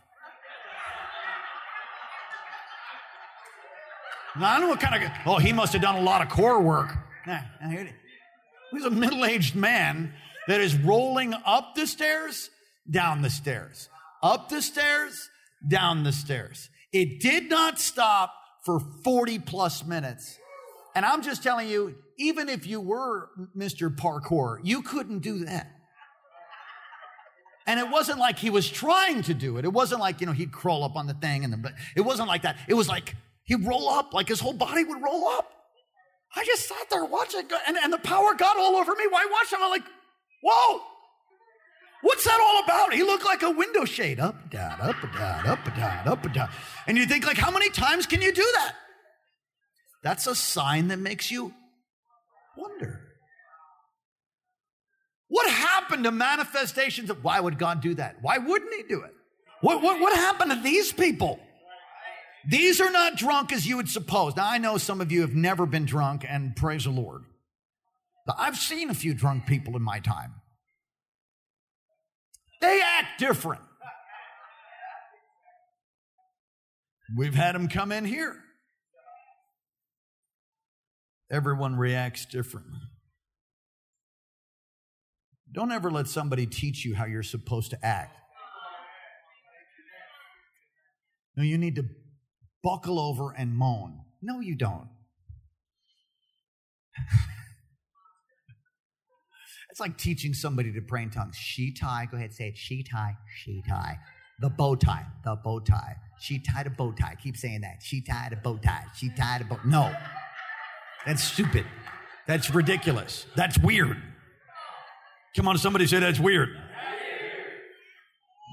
Now, I don't know what kind of, oh, he must have done a lot of core work. Nah, nah, he, he's a middle-aged man that is rolling up the stairs, down the stairs, up the stairs, down the stairs. It did not stop for forty plus minutes. And I'm just telling you, even if you were Mister Parkour, you couldn't do that. And it wasn't like he was trying to do it. It wasn't like, you know, he'd crawl up on the thing and then, but it wasn't like that. It was like he'd roll up, like his whole body would roll up. I just sat there watching, and, and the power got all over me. Why watch him? I'm like, whoa. What's that all about? He looked like a window shade. Up, down, up, down, up, down, up, down. And you think, like, how many times can you do that? That's a sign that makes you wonder. What happened to manifestations of, why would God do that? Why wouldn't he do it? What, what, what happened to these people? These are not drunk as you would suppose. Now, I know some of you have never been drunk, and praise the Lord. But I've seen a few drunk people in my time. They act different. We've had them come in here. Everyone reacts differently. Don't ever let somebody teach you how you're supposed to act. No, you need to buckle over and moan. No, you don't. It's like teaching somebody to pray in tongues. She tie. Go ahead, say it. She tie. She tie. The bow tie. The bow tie. She tied a bow tie. Keep saying that. She tied a bow tie. She tied a bow. No. That's stupid. That's ridiculous. That's weird. Come on, somebody say that's weird.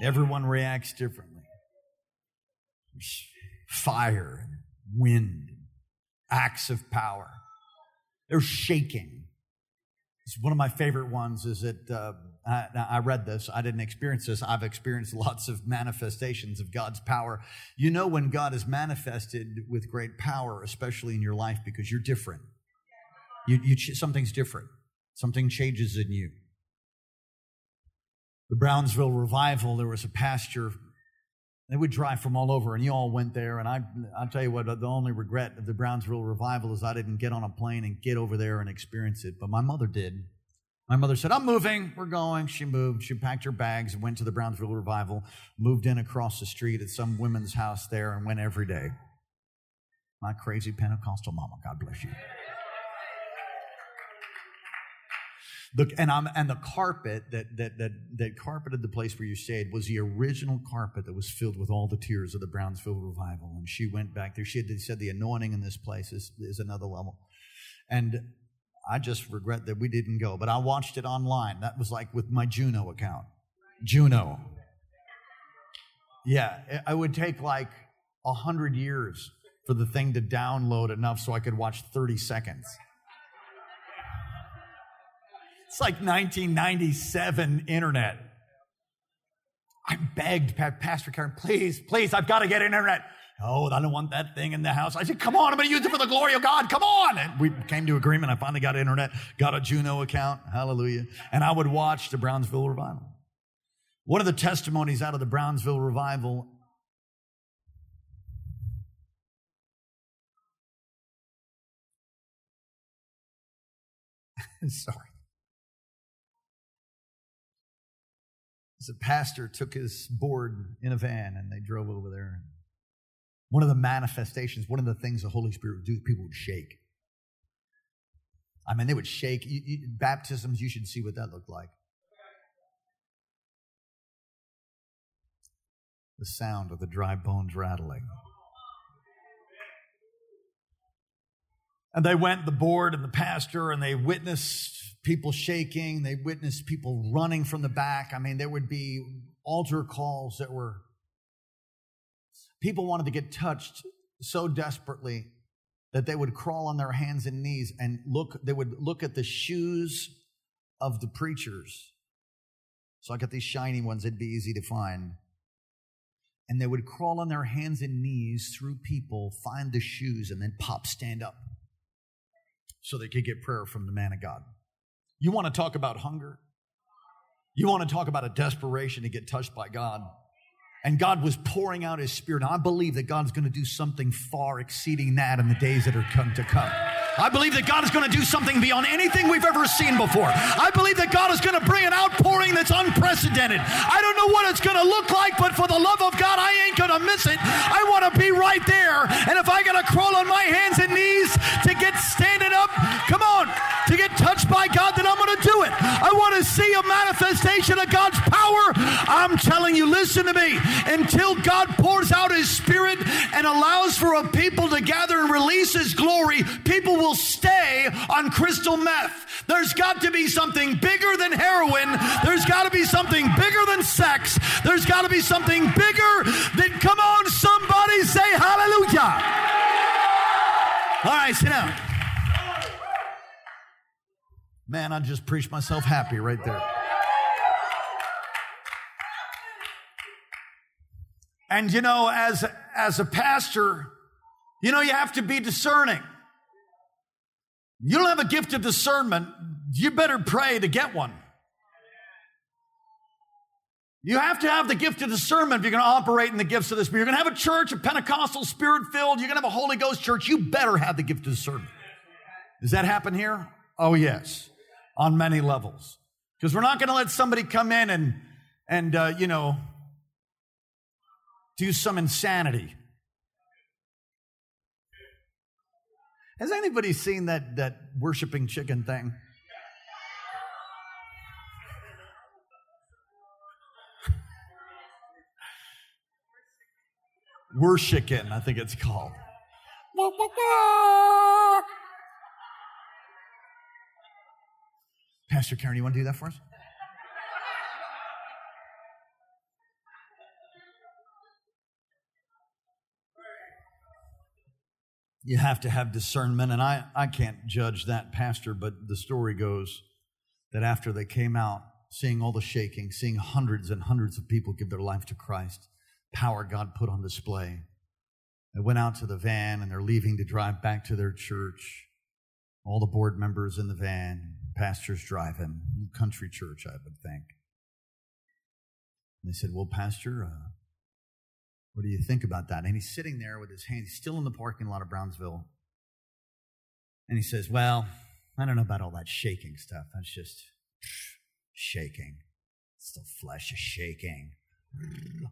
Everyone reacts differently. There's fire, wind, acts of power. They're shaking. It's one of my favorite ones is that uh, I, I read this. I didn't experience this. I've experienced lots of manifestations of God's power. You know when God is manifested with great power, especially in your life, because you're different. You, you something's different. Something changes in you. The Brownsville Revival, there was a pastor. They would drive from all over, and you all went there. And I, I'll tell you what, the only regret of the Brownsville Revival is I didn't get on a plane and get over there and experience it. But my mother did. My mother said, I'm moving. We're going. She moved. She packed her bags and went to the Brownsville Revival, moved in across the street at some women's house there, and went every day. My crazy Pentecostal mama, God bless you. The, and, I'm, and the carpet that, that that that carpeted the place where you stayed was the original carpet that was filled with all the tears of the Brownsville Revival. And she went back there. She had said the anointing in this place is, is another level. And I just regret that we didn't go, but I watched it online. That was like with my Juno account. Juno. Yeah, I would take like a hundred years for the thing to download enough so I could watch thirty seconds. It's like nineteen ninety-seven internet. I begged Pastor Karen, please, please, I've got to get internet. Oh, I don't want that thing in the house. I said, come on, I'm going to use it for the glory of God. Come on. And we came to agreement. I finally got internet, got a Juno account. Hallelujah. And I would watch the Brownsville Revival. What are the testimonies out of the Brownsville Revival? Sorry. The pastor took his board in a van and they drove over there. One of the manifestations, one of the things the Holy Spirit would do, people would shake. I mean, they would shake. You, you, baptisms, you should see what that looked like. The sound of the dry bones rattling. And they went, the board and the pastor, and they witnessed people shaking. They witnessed people running from the back. I mean, there would be altar calls that were... People wanted to get touched so desperately that they would crawl on their hands and knees and look, they would look at the shoes of the preachers. So I got these shiny ones, it'd be easy to find. And they would crawl on their hands and knees through people, find the shoes, and then pop, stand up. So they could get prayer from the man of God. You want to talk about hunger? You want to talk about a desperation to get touched by God? And God was pouring out His Spirit. And I believe that God's going to do something far exceeding that in the days that are come to come. I believe that God is going to do something beyond anything we've ever seen before. I believe that God is going to bring an outpouring that's unprecedented. I don't know what it's going to look like, but for the love of God, I ain't going to miss it. I want to be right there. And if I got to crawl on my hands and knees to get standing up, come on, to get touched by God, then I'm going to do it. I want to see a manifestation of God's power. I'm telling you, listen to me. Until God pours out His Spirit and allows for a people to gather and release His glory, people will stay on crystal meth. There's got to be something bigger than heroin. There's got to be something bigger than sex. There's got to be something bigger than, come on, somebody say hallelujah. All right, sit down. Man, I just preached myself happy right there. And you know, as, as a pastor, you know, you have to be discerning. You don't have a gift of discernment, you better pray to get one. You have to have the gift of discernment if you're going to operate in the gifts of the Spirit. You're going to have a church, a Pentecostal, Spirit-filled. You're going to have a Holy Ghost church. You better have the gift of discernment. Does that happen here? Oh, yes, on many levels. Because we're not going to let somebody come in and, and uh, you know, do some insanity. Has anybody seen that, that worshiping chicken thing? Worshicken, I think it's called. Pastor Karen, you want to do that for us? You have to have discernment, and I, I can't judge that pastor, but the story goes that after they came out, seeing all the shaking, seeing hundreds and hundreds of people give their life to Christ, power God put on display, they went out to the van, and they're leaving to drive back to their church. All the board members in the van, pastors driving, country church, I would think. And they said, well, Pastor, uh, what do you think about that? And he's sitting there with his hands still in the parking lot of Brownsville. And he says, well, I don't know about all that shaking stuff. That's just shaking. It's the flesh is shaking.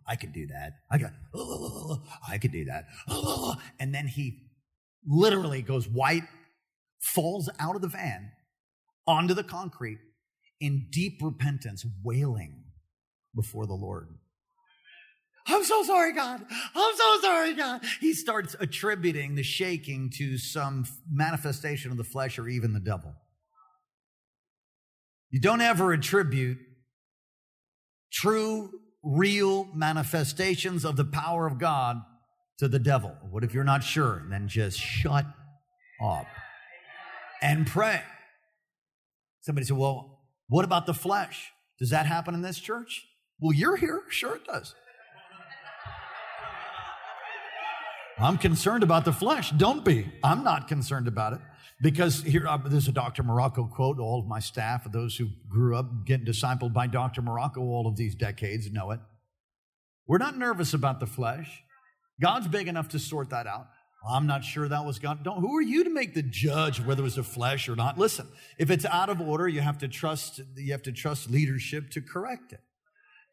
I could do that. I could, oh, I could do that. Oh. And then he literally goes white, falls out of the van onto the concrete in deep repentance, wailing before the Lord. I'm so sorry, God. I'm so sorry, God. He starts attributing the shaking to some manifestation of the flesh or even the devil. You don't ever attribute true, real manifestations of the power of God to the devil. What if you're not sure? Then just shut up and pray. Somebody said, well, what about the flesh? Does that happen in this church? Well, you're here. Sure it does. I'm concerned about the flesh. Don't be. I'm not concerned about it. Because here, uh, there's a Doctor Morocco quote. All of my staff, those who grew up getting discipled by Doctor Morocco all of these decades know it. We're not nervous about the flesh. God's big enough to sort that out. I'm not sure that was God. Don't, who are you to make the judge whether it was the flesh or not? Listen, if it's out of order, you have to trust, you have to trust leadership to correct it.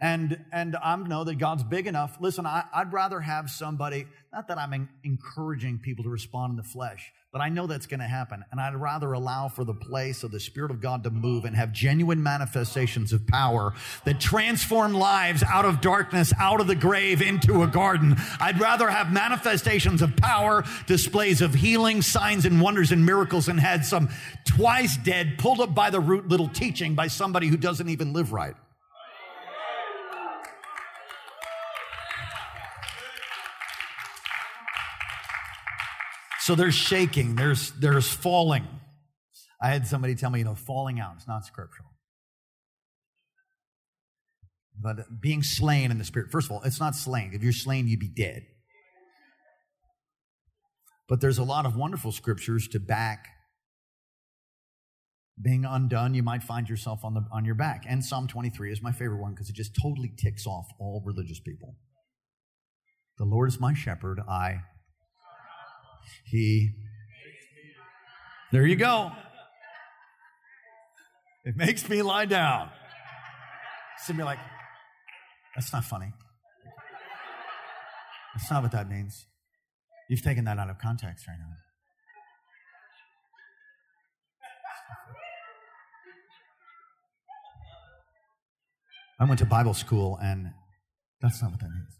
And and I know that God's big enough. Listen, I, I'd rather have somebody, not that I'm en- encouraging people to respond in the flesh, but I know that's going to happen. And I'd rather allow for the place of the Spirit of God to move and have genuine manifestations of power that transform lives out of darkness, out of the grave, into a garden. I'd rather have manifestations of power, displays of healing, signs and wonders and miracles, and had some twice dead, pulled up by the root little teaching by somebody who doesn't even live right. So there's shaking, there's there's falling. I had somebody tell me, you know, falling out is not scriptural. But being slain in the Spirit, first of all, it's not slain. If you're slain, you'd be dead. But there's a lot of wonderful scriptures to back being undone. You might find yourself on the on your back. And Psalm twenty-three is my favorite one because it just totally ticks off all religious people. The Lord is my shepherd, I... He, there you go. It makes me lie down. Some of you are like, that's not funny. That's not what that means. You've taken that out of context right now. I went to Bible school, and that's not what that means.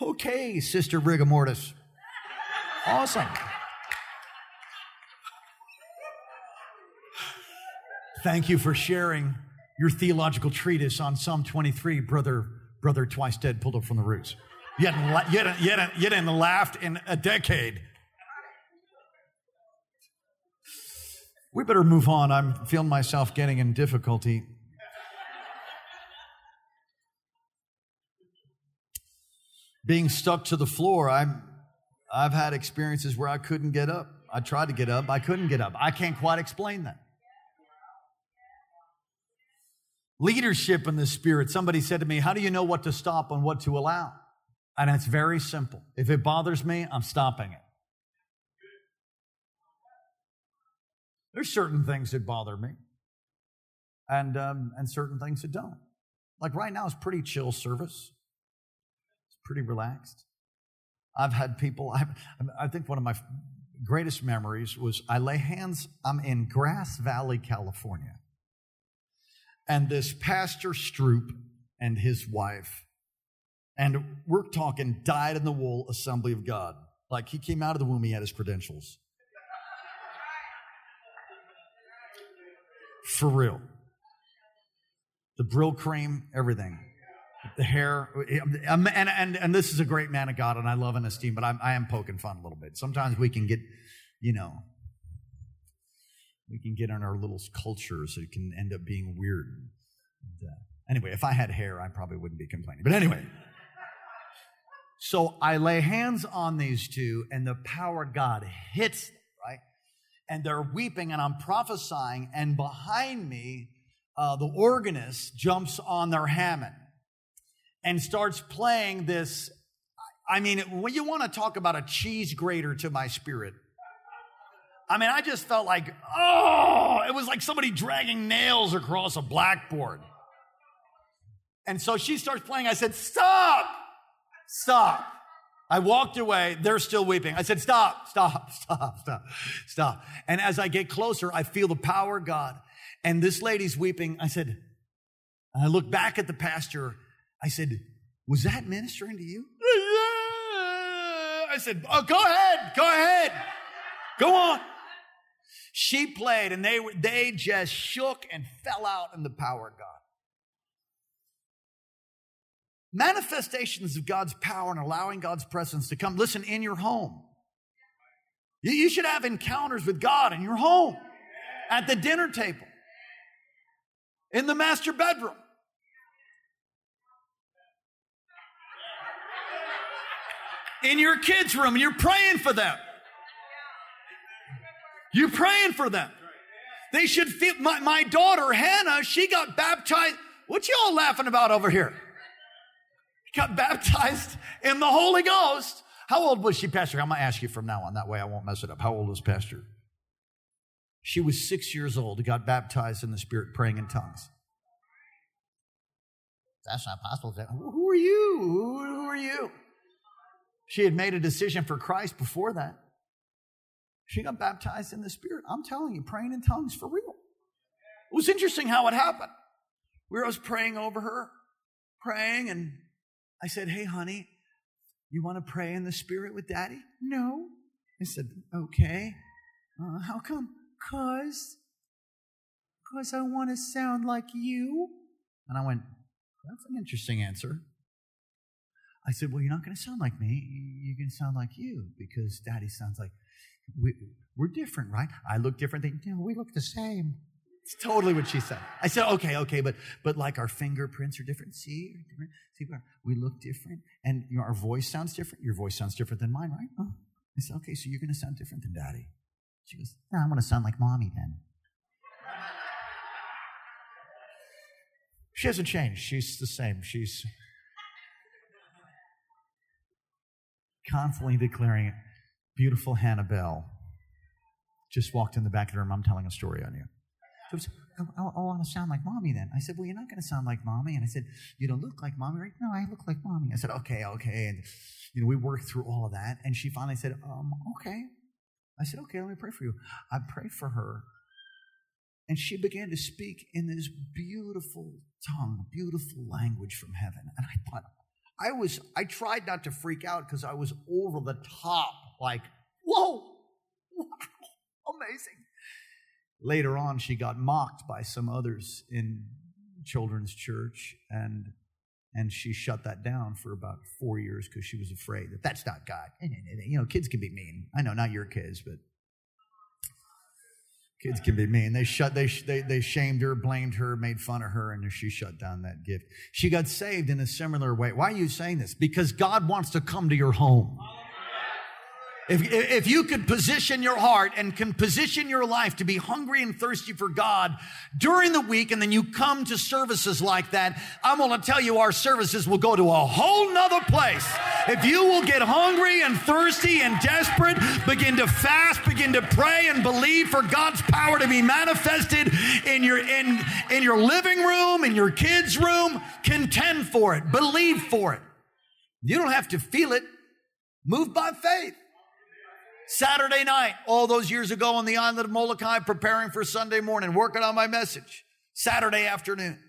Okay, Sister Rigor Mortis. Awesome. Thank you for sharing your theological treatise on Psalm twenty-three, Brother, brother Twice Dead Pulled Up From the Roots. You hadn't, la- you hadn't, you hadn't, you hadn't laughed in a decade. We better move on. I'm feeling myself getting in difficulty. Being stuck to the floor, I'm, I've had experiences where I couldn't get up. I tried to get up. I couldn't get up. I can't quite explain that. Leadership in the Spirit. Somebody said to me, how do you know what to stop and what to allow? And it's very simple. If it bothers me, I'm stopping it. There's certain things that bother me and, um, and certain things that don't. Like right now, it's pretty chill service. Pretty relaxed. I've had people, I've, I think one of my greatest memories was I lay hands, I'm in Grass Valley, California. And this Pastor Stroop and his wife, and we're talking dyed-in-the-wool Assembly of God. Like he came out of the womb, he had his credentials. For real. The Brill cream, everything. The hair, and, and and this is a great man of God, and I love and esteem, but I'm, I am poking fun a little bit. Sometimes we can get, you know, we can get in our little cultures. So it can end up being weird. And, uh, anyway, if I had hair, I probably wouldn't be complaining. But anyway, so I lay hands on these two, and the power of God hits them, right? And they're weeping, and I'm prophesying, and behind me, uh, the organist jumps on their Hammond. And starts playing this, I mean, when you want to talk about a cheese grater to my spirit. I mean, I just felt like, oh, it was like somebody dragging nails across a blackboard. And so she starts playing. I said, stop, stop. I walked away. They're still weeping. I said, stop, stop, stop, stop, stop. And as I get closer, I feel the power of God. And this lady's weeping. I said, and I look back at the pastor. I said, was that ministering to you? I said, oh, go ahead, go ahead, go on. She played, and they, they just shook and fell out in the power of God. Manifestations of God's power and allowing God's presence to come. Listen, in your home. You, you should have encounters with God in your home, at the dinner table, in the master bedroom. In your kids' room, and you're praying for them. You're praying for them. They should feel, my, my daughter, Hannah, she got baptized. What y'all laughing about over here? Got baptized in the Holy Ghost. How old was she, Pastor? I'm going to ask you from now on. That way I won't mess it up. How old was Pastor? She was six years old, got baptized in the Spirit, praying in tongues. That's not possible. Who are you? Who are you? She had made a decision for Christ before that. She got baptized in the Spirit. I'm telling you, praying in tongues for real. It was interesting how it happened. We were always praying over her, praying, and I said, hey, honey, you want to pray in the Spirit with Daddy? No. I said, okay. Uh, how come? Because, because I want to sound like you. And I went, that's an interesting answer. I said, well, you're not going to sound like me. You're going to sound like you, because Daddy sounds like, we, we're different, right? I look different. They, no, we look the same. It's totally what she said. I said, okay, okay, but but like our fingerprints are different. See, different. See, we look different, and you know, our voice sounds different. Your voice sounds different than mine, right? Oh. I said, okay, so you're going to sound different than Daddy. She goes, no, I'm going to sound like Mommy then. She hasn't changed. She's the same. She's constantly declaring it. Beautiful Hannah Bell just walked in the back of the room. I'm telling a story on you. So I, I, I want to sound like Mommy then. I said, well, you're not going to sound like Mommy. And I said, you don't look like Mommy, right? No, I look like Mommy. I said, okay, okay. And, you know, we worked through all of that. And she finally said, um, okay. I said, okay, let me pray for you. I prayed for her. And she began to speak in this beautiful tongue, beautiful language from heaven. And I thought, I was, I tried not to freak out because I was over the top, like, whoa, wow, amazing. Later on, she got mocked by some others in children's church, and and she shut that down for about four years because she was afraid that that's not God. You know, kids can be mean. I know, not your kids, but kids can be mean. They shut, they they they shamed her, blamed her, made fun of her, and she shut down that gift. She got saved in a similar way. Why are you saying this? Because God wants to come to your home. If, if you could position your heart and can position your life to be hungry and thirsty for God during the week, and then you come to services like that, I'm going to tell you our services will go to a whole nother place. If you will get hungry and thirsty and desperate, begin to fast, begin to pray and believe for God's power to be manifested in your, in, in your living room, in your kids' room, contend for it, believe for it. You don't have to feel it. Move by faith. Saturday night, all those years ago on the island of Molokai, preparing for Sunday morning, working on my message. Saturday afternoon,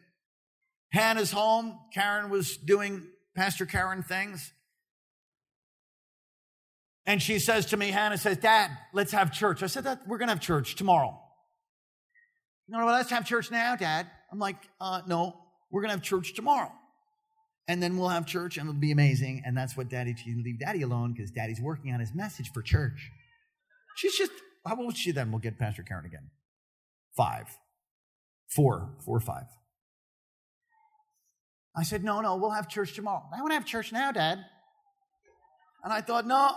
Hannah's home. Karen was doing Pastor Karen things. And she says to me, Hannah says, Dad, let's have church. I said, that we're going to have church tomorrow. No, no, let's have church now, Dad. I'm like, uh, no, we're going to have church tomorrow. And then we'll have church, and it'll be amazing. And that's what Daddy, she leave Daddy alone because Daddy's working on his message for church. She's just, how old was she then? We'll get Pastor Karen again. Five. Four. Four or five. I said, no, no, we'll have church tomorrow. I want to have church now, Dad. And I thought, no.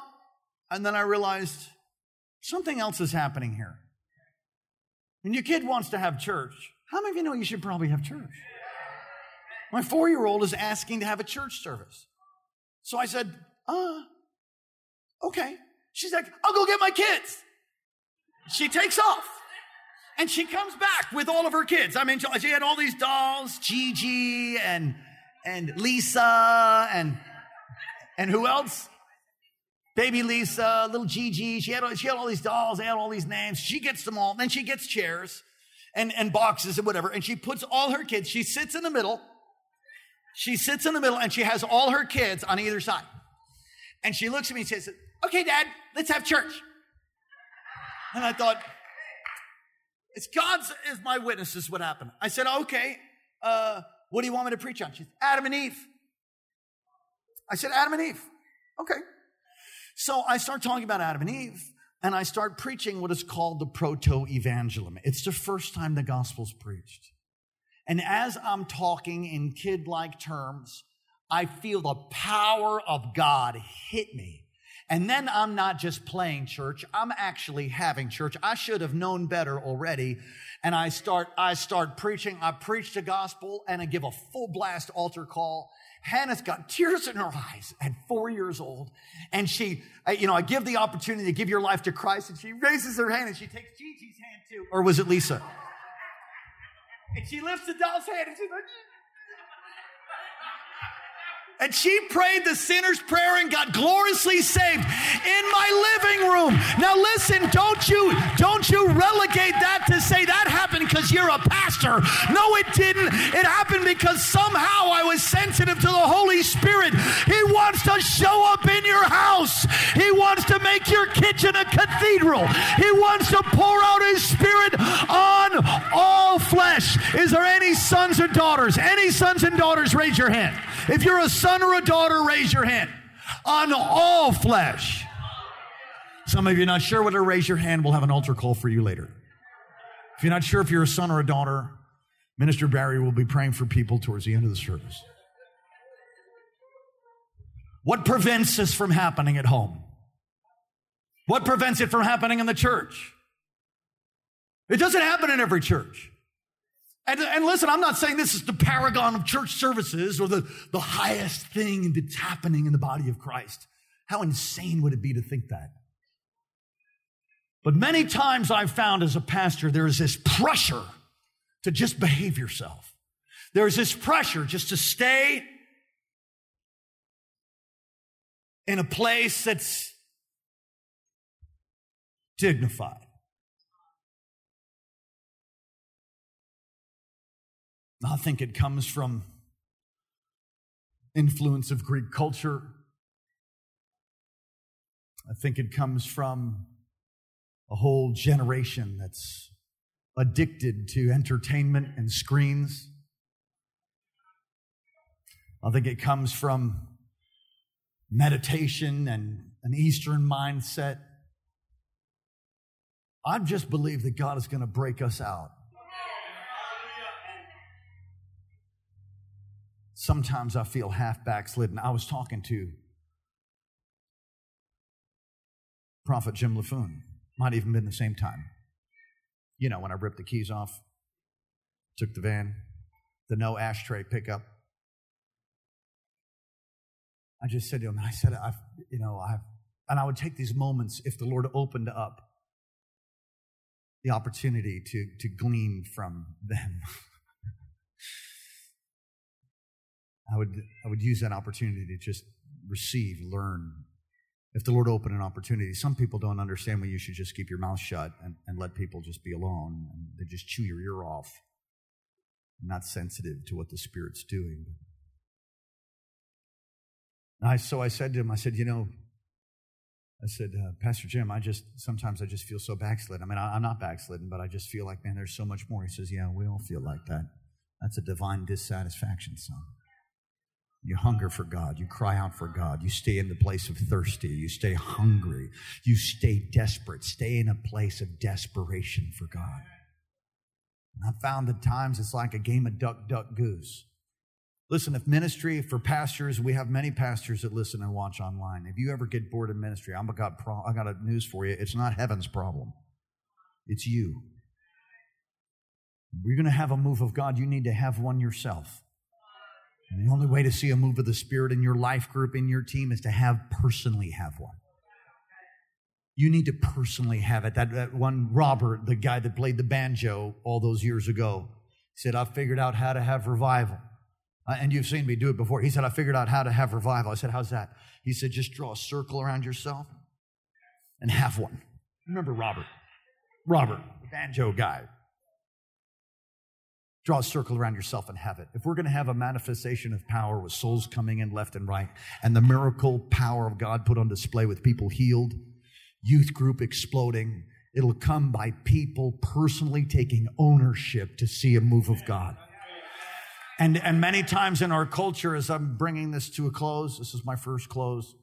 And then I realized something else is happening here. When your kid wants to have church, how many of you know you should probably have church? My four-year-old is asking to have a church service. So I said, uh, okay. She's like, I'll go get my kids. She takes off. And she comes back with all of her kids. I mean, she had all these dolls, Gigi and and Lisa and and who else? Baby Lisa, little Gigi. She had, she had all these dolls. They had all these names. She gets them all. Then she gets chairs and, and boxes and whatever. And she puts all her kids. She sits in the middle. She sits in the middle, and she has all her kids on either side. And she looks at me and says, okay, Dad, let's have church. And I thought, It's God's is my witness is what happened. I said, okay, uh, what do you want me to preach on? She said, Adam and Eve. I said, Adam and Eve. Okay. So I start talking about Adam and Eve, and I start preaching what is called the proto-evangelism. It's the first time the gospel's preached. And as I'm talking in kid-like terms, I feel the power of God hit me. And then I'm not just playing church, I'm actually having church. I should have known better already. And I start, I start preaching, I preach the gospel, and I give a full blast altar call. Hannah's got tears in her eyes at four years old. And she, you know, I give the opportunity to give your life to Christ, and she raises her hand and she takes Gigi's hand too. Or was it Lisa? And she lifts the doll's hand and she's like, and she prayed the sinner's prayer and got gloriously saved in my living room. Now listen, don't you don't you relegate that to say that happened because you're a pastor. No, it didn't. It happened because somehow I was sensitive to the Holy Spirit. He wants to show up in your house. He wants to make your kitchen a cathedral. He wants to pour out his Spirit on all flesh. Is there any sons or daughters? Any sons and daughters, raise your hand. If you're a son or a daughter, raise your hand. On all flesh. Some of you are not sure whether to raise your hand. We'll have an altar call for you later. If you're not sure if you're a son or a daughter, Minister Barry will be praying for people towards the end of the service. What prevents this from happening at home? What prevents it from happening in the church? It doesn't happen in every church. And, and listen, I'm not saying this is the paragon of church services or the, the highest thing that's happening in the body of Christ. How insane would it be to think that? But many times I've found as a pastor, there is this pressure to just behave yourself. There is this pressure just to stay in a place that's dignified. I think it comes from influence of Greek culture. I think it comes from a whole generation that's addicted to entertainment and screens. I think it comes from meditation and an Eastern mindset. I just believe that God is going to break us out. Sometimes I feel half backslidden. I was talking to Prophet Jim Lafoon. Might even been the same time. You know, when I ripped the keys off, took the van, the no ashtray pickup. I just said to him, I said, I've, you know, I've, and I would take these moments if the Lord opened up the opportunity to, to glean from them. I would I would use that opportunity to just receive, learn. If the Lord opened an opportunity, some people don't understand when you should just keep your mouth shut and, and let people just be alone. And they just chew your ear off. I'm not sensitive to what the Spirit's doing. And I, so I said to him, I said, you know, I said, uh, Pastor Jim, I just, sometimes I just feel so backslidden. I mean, I, I'm not backslidden, but I just feel like, man, there's so much more. He says, yeah, we all feel like that. That's a divine dissatisfaction, son. You hunger for God. You cry out for God. You stay in the place of thirsty. You stay hungry. You stay desperate. Stay in a place of desperation for God. And I found that times it's like a game of duck, duck, goose. Listen, if ministry for pastors, we have many pastors that listen and watch online. If you ever get bored in ministry, I'm got pro- I got a news for you. It's not heaven's problem. It's you. If you're going to have a move of God, you need to have one yourself. And the only way to see a move of the Spirit in your life group, in your team, is to have personally have one. You need to personally have it. That, that one Robert, the guy that played the banjo all those years ago, said, I figured out how to have revival. Uh, and you've seen me do it before. He said, I figured out how to have revival. I said, how's that? He said, just draw a circle around yourself and have one. Remember Robert. Robert, the banjo guy. Draw a circle around yourself and have it. If we're going to have a manifestation of power with souls coming in left and right and the miracle power of God put on display with people healed, youth group exploding, It'll come by people personally taking ownership to see a move of God. And, and many times in our culture, as I'm bringing this to a close, this is my first close.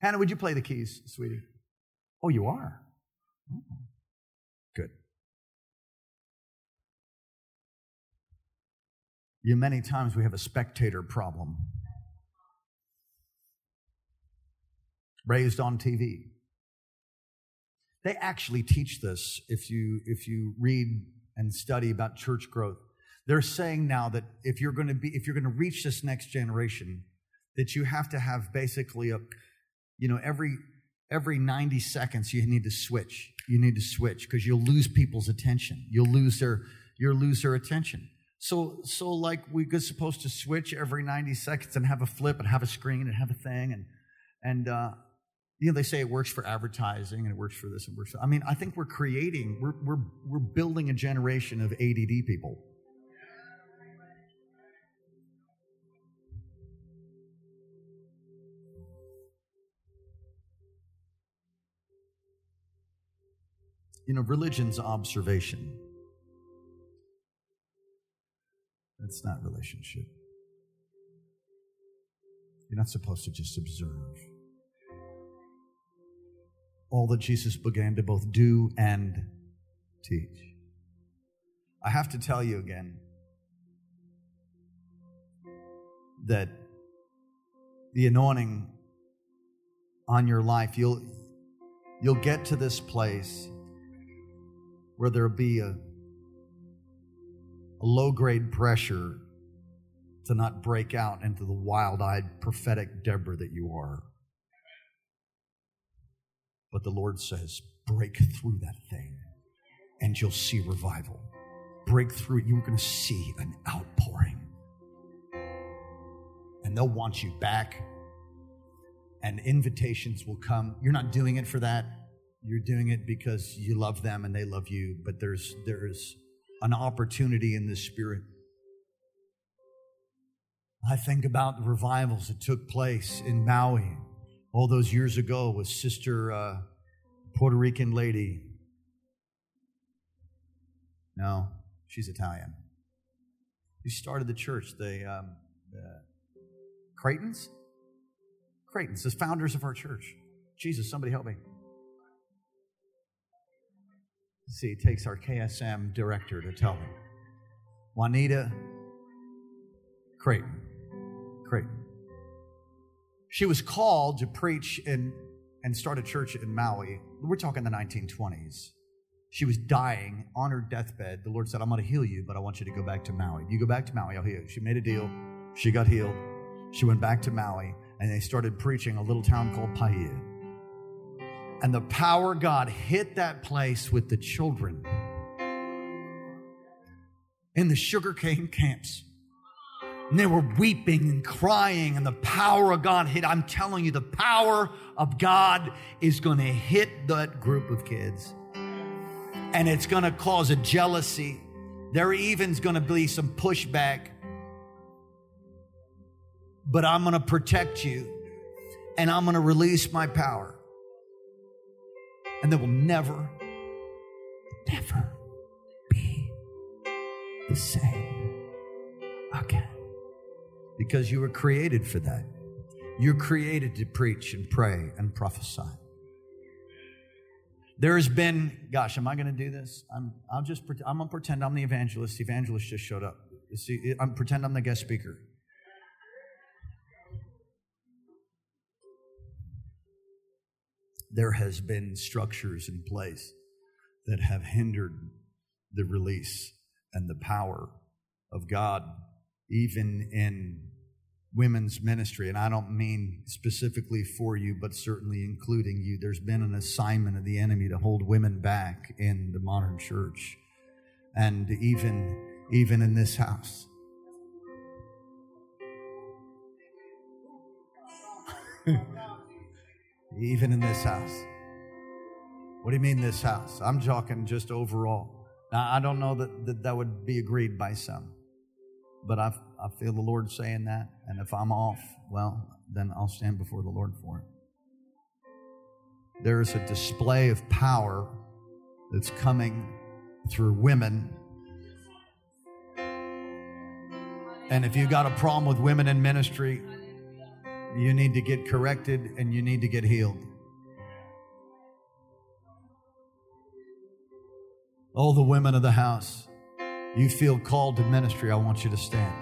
Hannah, would you play the keys, sweetie? Oh, you are? Oh, good. You know, many times we have a spectator problem. Raised on T V. They actually teach this if you if you read and study about church growth. They're saying now that if you're going to be if you're going to reach this next generation, that you have to have basically a, you know, every every ninety seconds you need to switch. You need to switch because you'll lose people's attention. You'll lose their you'll lose their attention. So so like we're supposed to switch every ninety seconds and have a flip and have a screen and have a thing and and uh you know, they say it works for advertising, and it works for this, and it works for... I mean, I think we're creating, we're we're we're building a generation of A D D people. You know, religion's observation. That's not relationship. You're not supposed to just observe. All that Jesus began to both do and teach. I have to tell you again that the anointing on your life, you'll you'll get to this place where there'll be a, a low-grade pressure to not break out into the wild-eyed prophetic Deborah that you are. But the Lord says, break through that thing and you'll see revival. Break through it. You're going to see an outpouring. And they'll want you back. And invitations will come. You're not doing it for that. You're doing it because you love them and they love you. But there's there's an opportunity in the Spirit. I think about the revivals that took place in Maui all those years ago with Sister uh, Puerto Rican lady. No, she's Italian. Who started the church? The um, uh, Cretans? Cretans, the founders of our church. Jesus, somebody help me. Let's see, it takes our K S M director to tell me. Juanita Creighton. Creighton. She was called to preach and, and start a church in Maui. We're talking the nineteen twenties. She was dying on her deathbed. The Lord said, I'm going to heal you, but I want you to go back to Maui. You go back to Maui, I'll heal you. She made a deal. She got healed. She went back to Maui, and they started preaching a little town called Paia. And the power of God hit that place with the children in the sugarcane camps. And they were weeping and crying, and the power of God hit. I'm telling you, the power of God is going to hit that group of kids. And it's going to cause a jealousy. There even's going to be some pushback. But I'm going to protect you, and I'm going to release my power. And there will never, never be the same again. Because you were created for that. You're created to preach and pray and prophesy. There has been, gosh, am I going to do this? I'm. I'll just. I'm going to pretend I'm the evangelist. The evangelist just showed up. See, I'm pretend I'm the guest speaker. There has been structures in place that have hindered the release and the power of God. Even in women's ministry, and I don't mean specifically for you, but certainly including you, there's been an assignment of the enemy to hold women back in the modern church, and even, even in this house. Even in this house. What do you mean this house? I'm talking just overall. Now, I don't know that that, that would be agreed by some. But I, I feel the Lord saying that, and if I'm off, well, then I'll stand before the Lord for it. there is a display of power that's coming through women. And if you've got a problem with women in ministry, you need to get corrected and you need to get healed. Oh, the women of the house, you feel called to ministry, I want you to stand.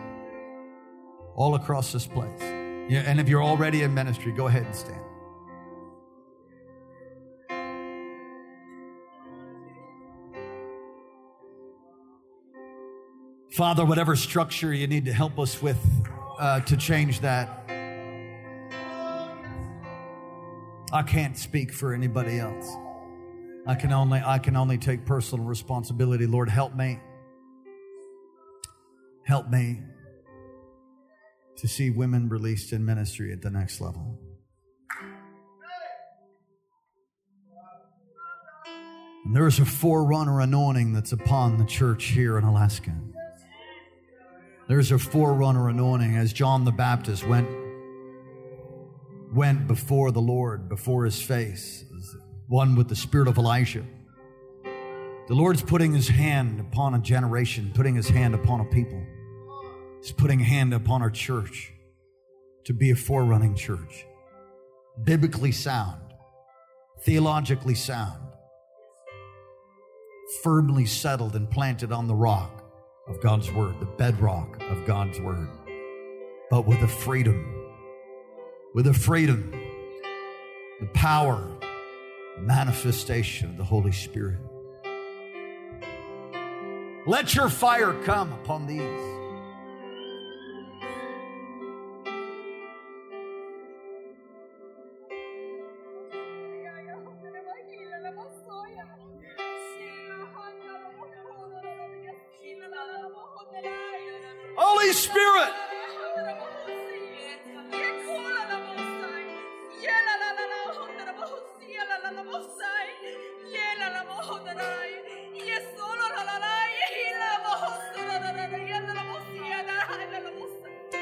All across this place. Yeah, and if you're already in ministry, go ahead and stand. Father, whatever structure you need to help us with uh, to change that, I can't speak for anybody else. I can only I can only take personal responsibility. Lord, help me. Help me to see women released in ministry at the next level. And there is a forerunner anointing that's upon the church here in Alaska. There's a forerunner anointing as John the Baptist went went before the Lord, before his face, one with the spirit of Elisha. The Lord's putting his hand upon a generation, putting his hand upon a people. He's putting a hand upon our church to be a forerunning church. Biblically sound, theologically sound, firmly settled and planted on the rock of God's word, the bedrock of God's word, but with a freedom, with a freedom, the power, the manifestation of the Holy Spirit. Let your fire come upon these. Holy Spirit,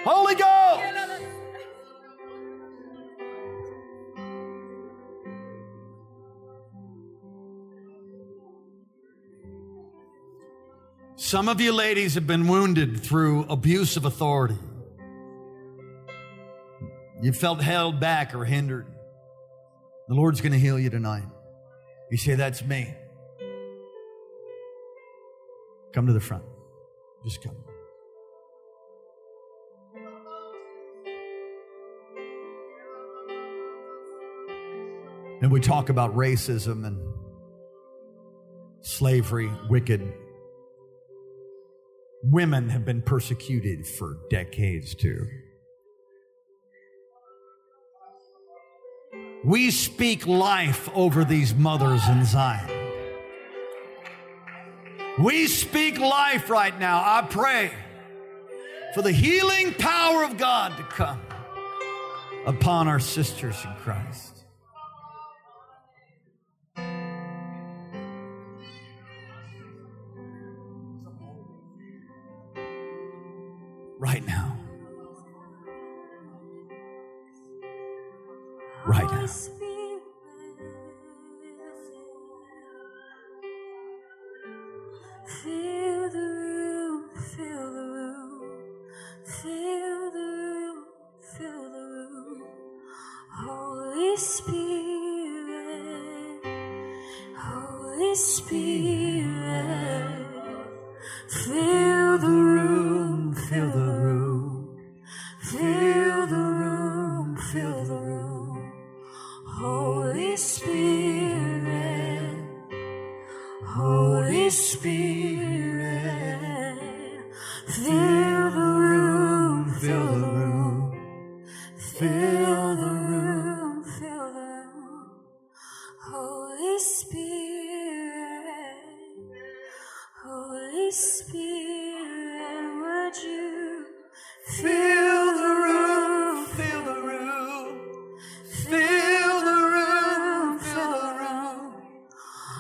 Holy Ghost. Some of you ladies have been wounded through abuse of authority. You felt held back or hindered. The Lord's going to heal you tonight. You say, that's me. Come to the front. Just come. And we talk about racism and slavery, wicked. Women have been persecuted for decades too. We speak life over these mothers in Zion. We speak life right now. I pray for the healing power of God to come upon our sisters in Christ. Right now. Right now. Fill the room, fill the room, fill the room, fill the room. Holy Spirit, Holy Spirit, fill the room, fill the room, fill the room, fill the room. Holy Spirit, Holy Spirit, fill the room, fill the room, fill the room, fill the room. Holy Spirit, Holy Spirit, would you fill the room, fill the room, fill the room, fill the room.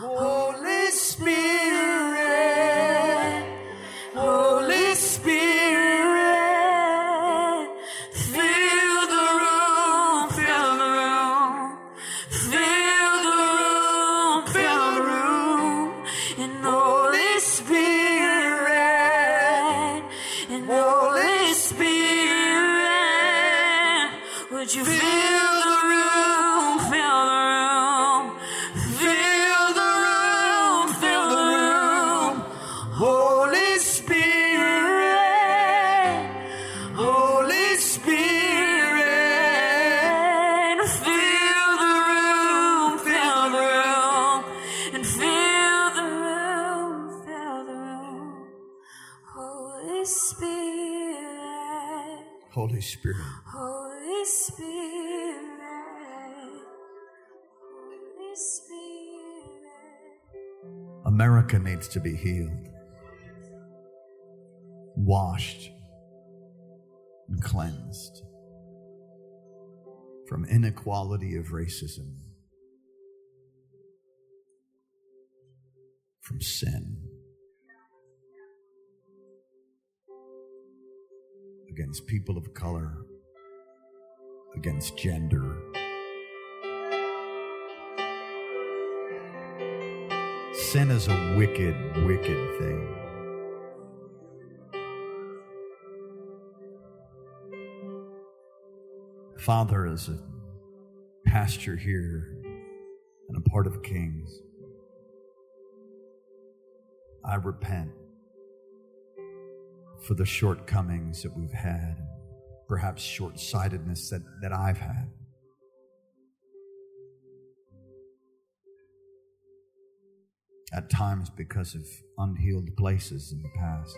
Holy Spirit, Holy Spirit, fill the room, fill the room, fill the Would you feel the room, feel the room, feel the room, feel the room, Holy Spirit, Holy Spirit, feel the room, feel the room, and feel the room, feel the room, Holy Spirit, Holy Spirit. America needs to be healed, washed, and cleansed from inequality of racism, from sin against people of color, against gender. Sin is a wicked, wicked thing. Father, as a pastor here and a part of King's, I repent for the shortcomings that we've had, perhaps short-sightedness that, that I've had. At times because of unhealed places in the past.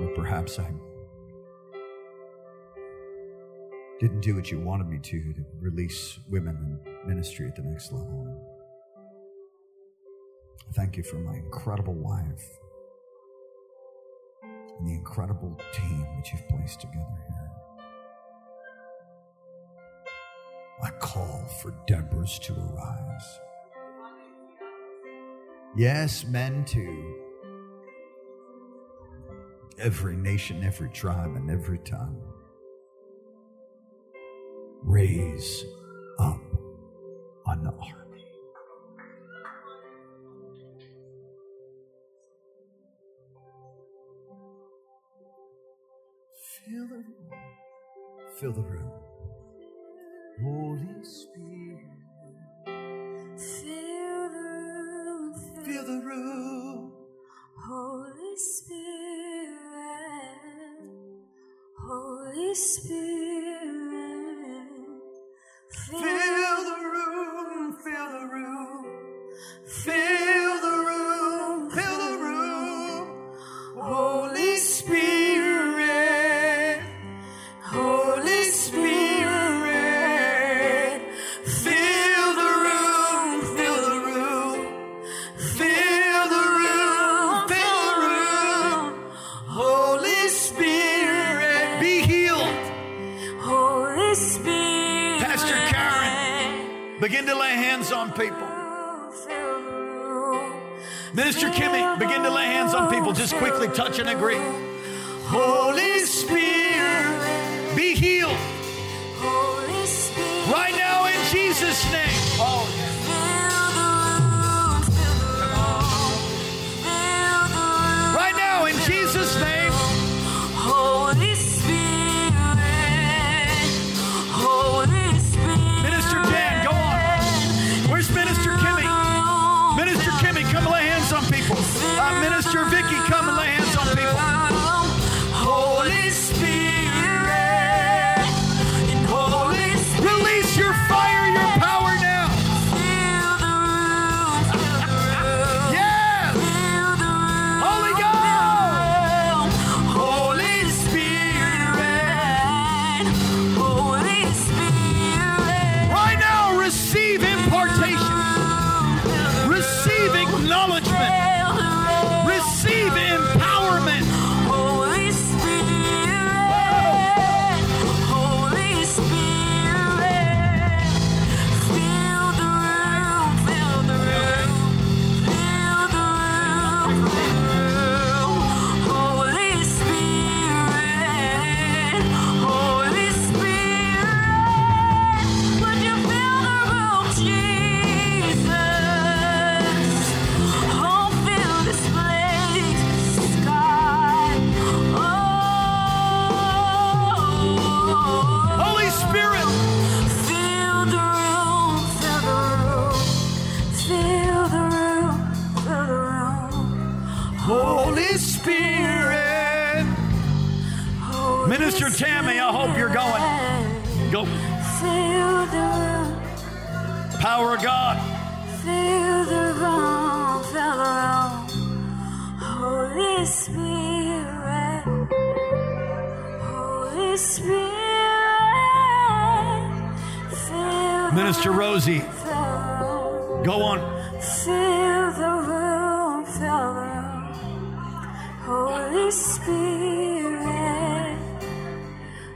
Or perhaps I didn't do what you wanted me to, to release women in ministry at the next level. Thank you for my incredible wife and the incredible team that you've placed together here. I call for Deborahs to arise. Yes, men too. Every nation, every tribe, and every tongue. Raise up an army. Fill the room. Fill the room. Holy Spirit, fill the room, fill, fill the room, Holy Spirit, Holy Spirit, fill, fill the room, fill the room, fill the room, fill the room, Holy Spirit. Begin to lay hands on people. Minister Kimmy, begin to lay hands on people. Just quickly touch and agree. Holy Spirit, be healed. Right now in Jesus' name. Oh, yeah. Right now in Jesus' name. Holy Spirit, Holy Spirit. Minister Kimmy, Minister Kimmy, come lay hands on people. Uh, Minister Vicky, come and lay hands on people. Holy Spirit, Holy Spirit. Release your fire, your power now. Fill the room, fill the room. Yes. Fill the room, Holy God. Holy Spirit, Holy Spirit. Right now, receive impartation. Receive acknowledgement. Receive him. Spirit. Holy Minister Tammy, I hope you're going. Go. Feel the power of God. Feel the wrong, fell wrong. Holy Spirit. Holy Spirit. Feel Minister Rosie. Go on. Feel the room, fell wrong. Holy Spirit,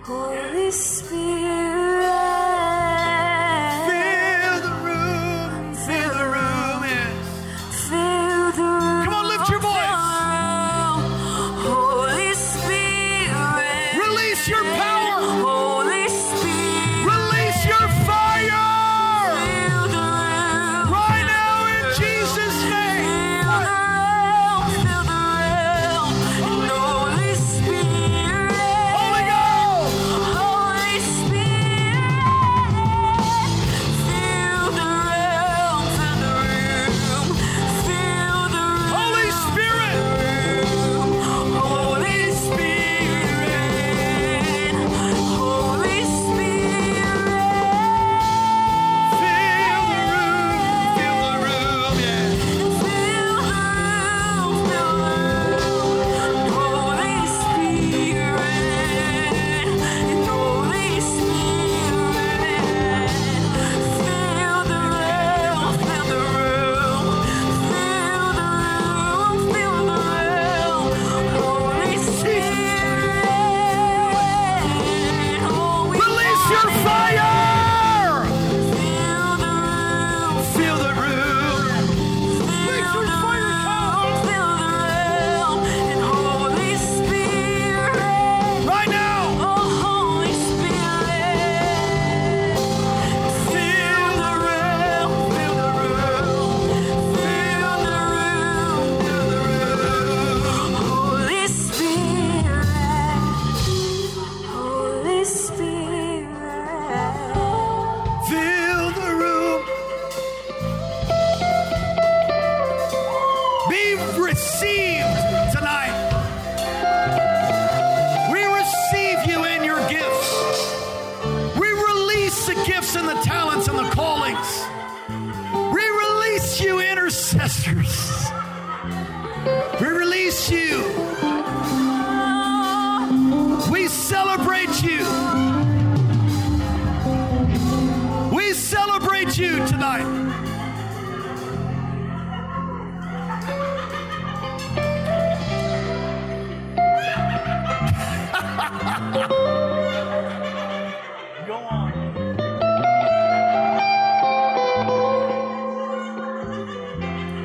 Holy Spirit, fill the room, fill the room, yes. Fill the room. Come on, lift your voice. Holy Spirit, release your power. Holy Spirit, release your fire. Fill the room. Right now, in Jesus' name.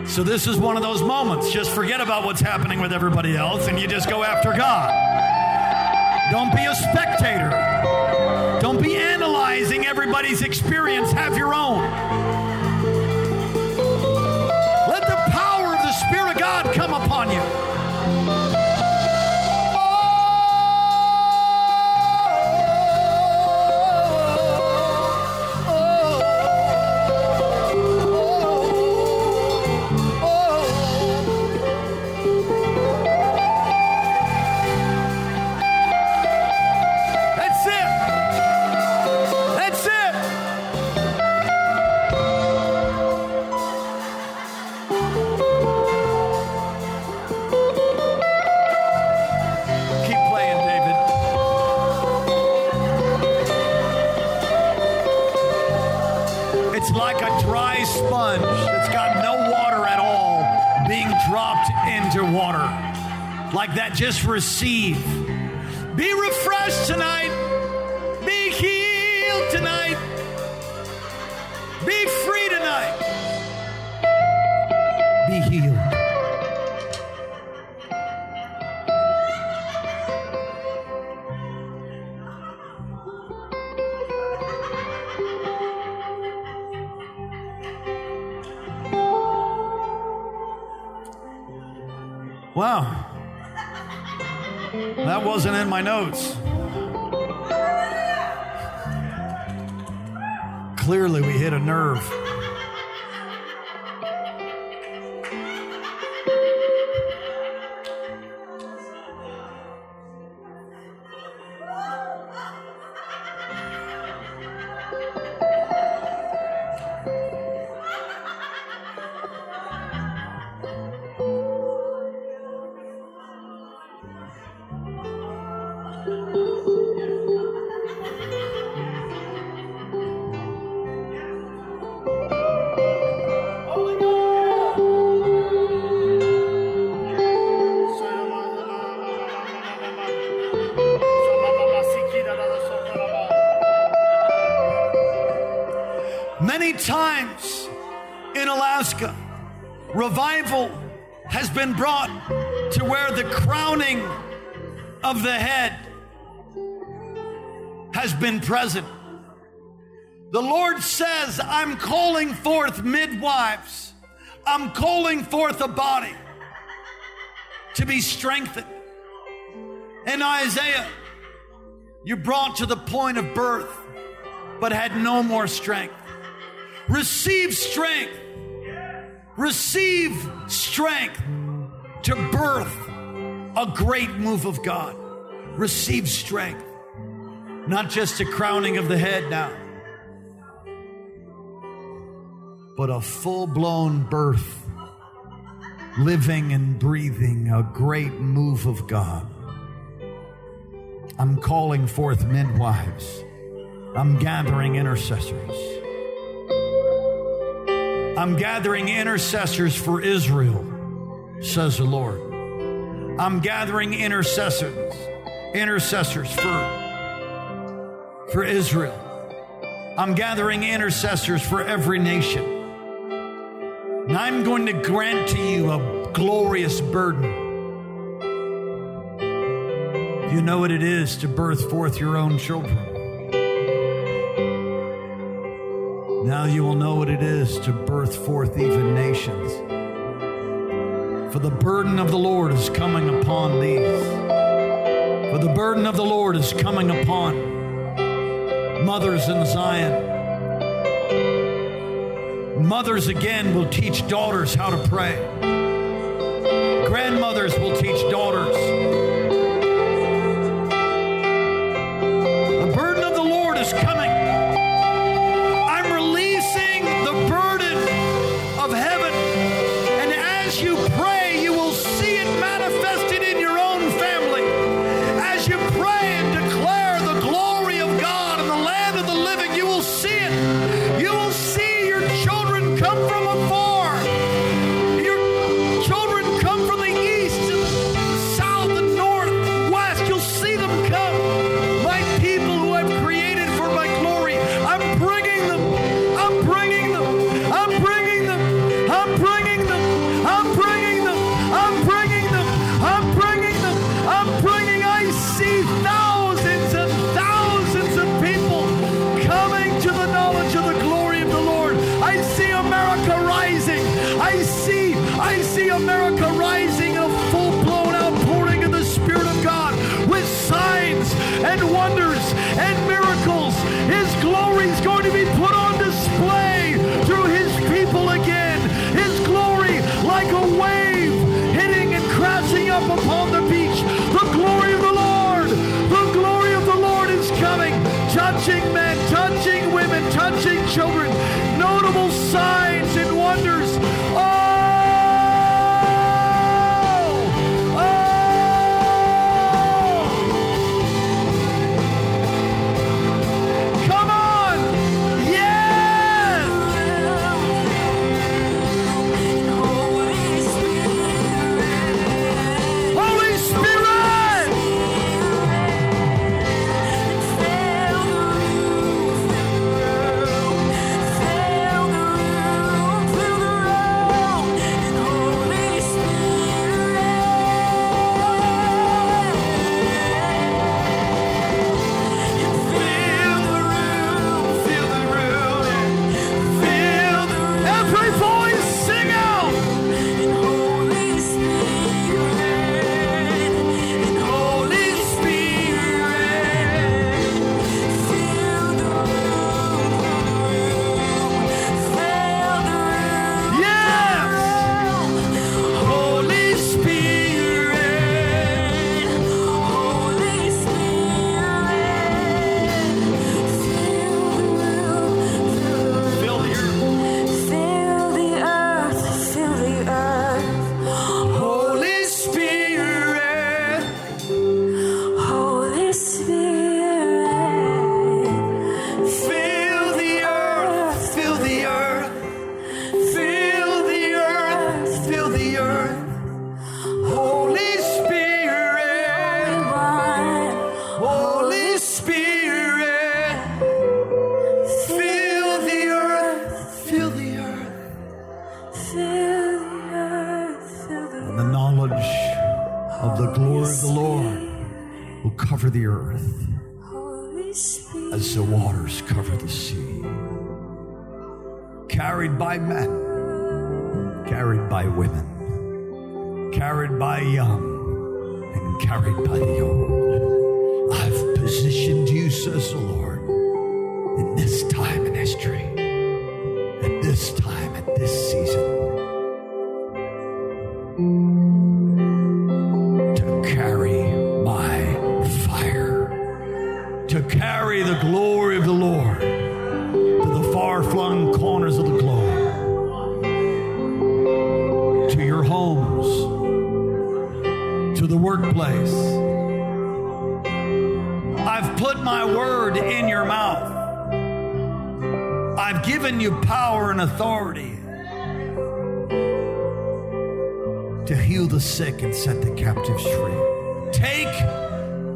So this is one of those moments. Just forget about what's happening with everybody else and you just go after God. Don't be a spectator. Don't be analyzing everybody's experience. Have your own. Let the power of the Spirit of God come upon you. Like that, just receive. Be refreshed tonight. Be healed tonight. Be free tonight. Be healed. Wow. That wasn't in my notes. Clearly, we hit a nerve. times in Alaska, revival has been brought to where the crowning of the head has been present. The Lord says, I'm calling forth midwives. I'm calling forth a body to be strengthened. In Isaiah, you brought to the point of birth, but had no more strength. Receive strength. Receive strength to birth a great move of God. Receive strength. Not just a crowning of the head now, but a full-blown birth, living and breathing a great move of God. I'm calling forth midwives. I'm gathering intercessors. I'm gathering intercessors for Israel, says the Lord. I'm gathering intercessors, intercessors for, for Israel. I'm gathering intercessors for every nation. And I'm going to grant to you a glorious burden. You know what it is to birth forth your own children. Now you will know what it is to birth forth even nations. For the burden of the Lord is coming upon these. For the burden of the Lord is coming upon mothers in Zion. Mothers again will teach daughters how to pray. Grandmothers will teach daughters. The burden of the Lord is coming. Come from afar. Your children come from the east. knowledge of the glory of the Lord will cover the earth as the waters cover the sea. Carried by men, carried by women, carried by young, and carried by the old. I've positioned you, says the Lord, in this time in history, at this time, at this season, to carry my fire, to carry the glory of the Lord to the far-flung corners of the globe, to your homes, to the workplace. I've put my word in your mouth. I've given you power and authority to heal the sick and set the captives free. Take,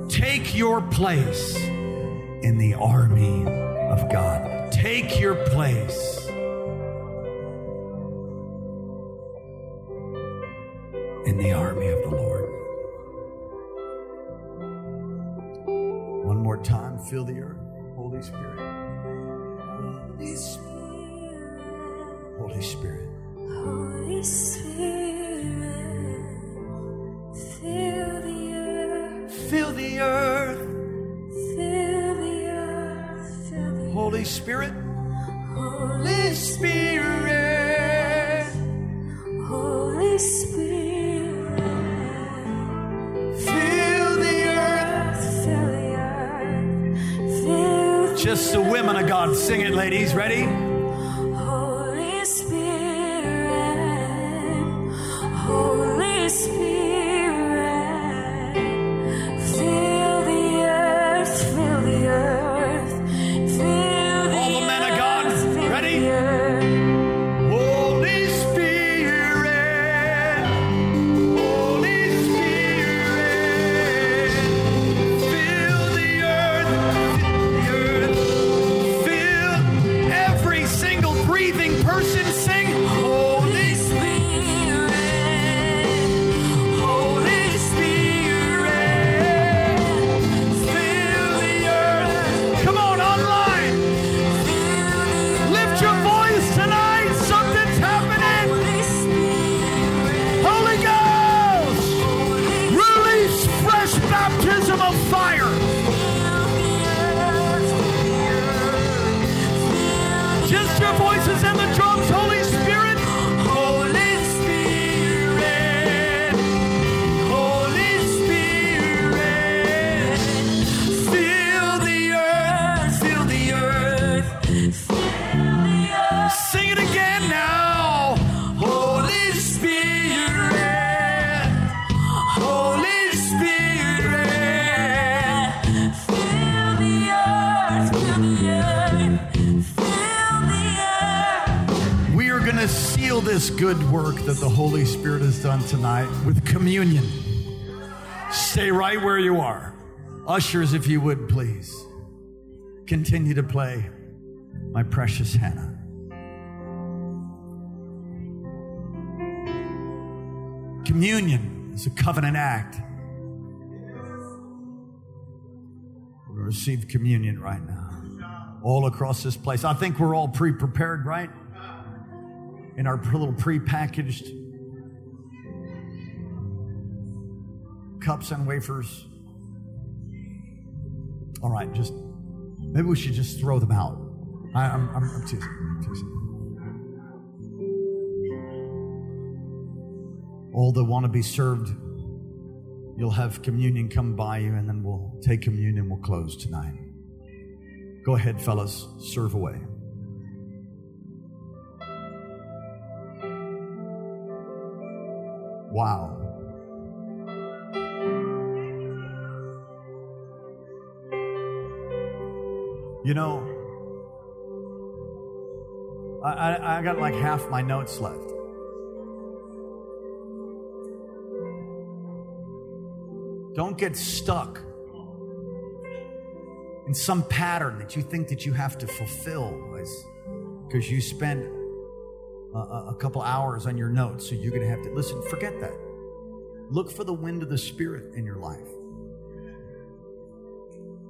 take your place in the army of God. Take your place in the army of the Lord. One more time, fill the earth, Holy Spirit. Holy Spirit, Holy Spirit, Holy Spirit, fill the earth, fill the earth, fill the earth, fill the earth. Holy Spirit, Holy Spirit, Holy Spirit, fill the earth, fill the earth, fill. Just the women of God. Sing it, ladies. Ready? Holy Spirit, Holy Spirit, fill the earth, fill the earth, fill the earth. All the men of God, ready? Good work that the Holy Spirit has done tonight with communion. Stay right where you are. Ushers, if you would, please. Continue to play My Precious Hannah. Communion is a covenant act. We're going to receive communion right now. All across this place. I think we're all pre-prepared, right? In our little pre-packaged cups and wafers. All right, just maybe we should just throw them out. I, I'm, I'm, I'm teasing. I'm teasing. All that want to be served, you'll have communion come by you, and then we'll take communion. We'll close tonight. Go ahead, fellas, serve away. Wow. You know, I, I, I got like half my notes left. Don't get stuck in some pattern that you think that you have to fulfill because you spend A, a couple hours on your notes, so you're going to have to listen. Forget that. Look for the wind of the Spirit in your life.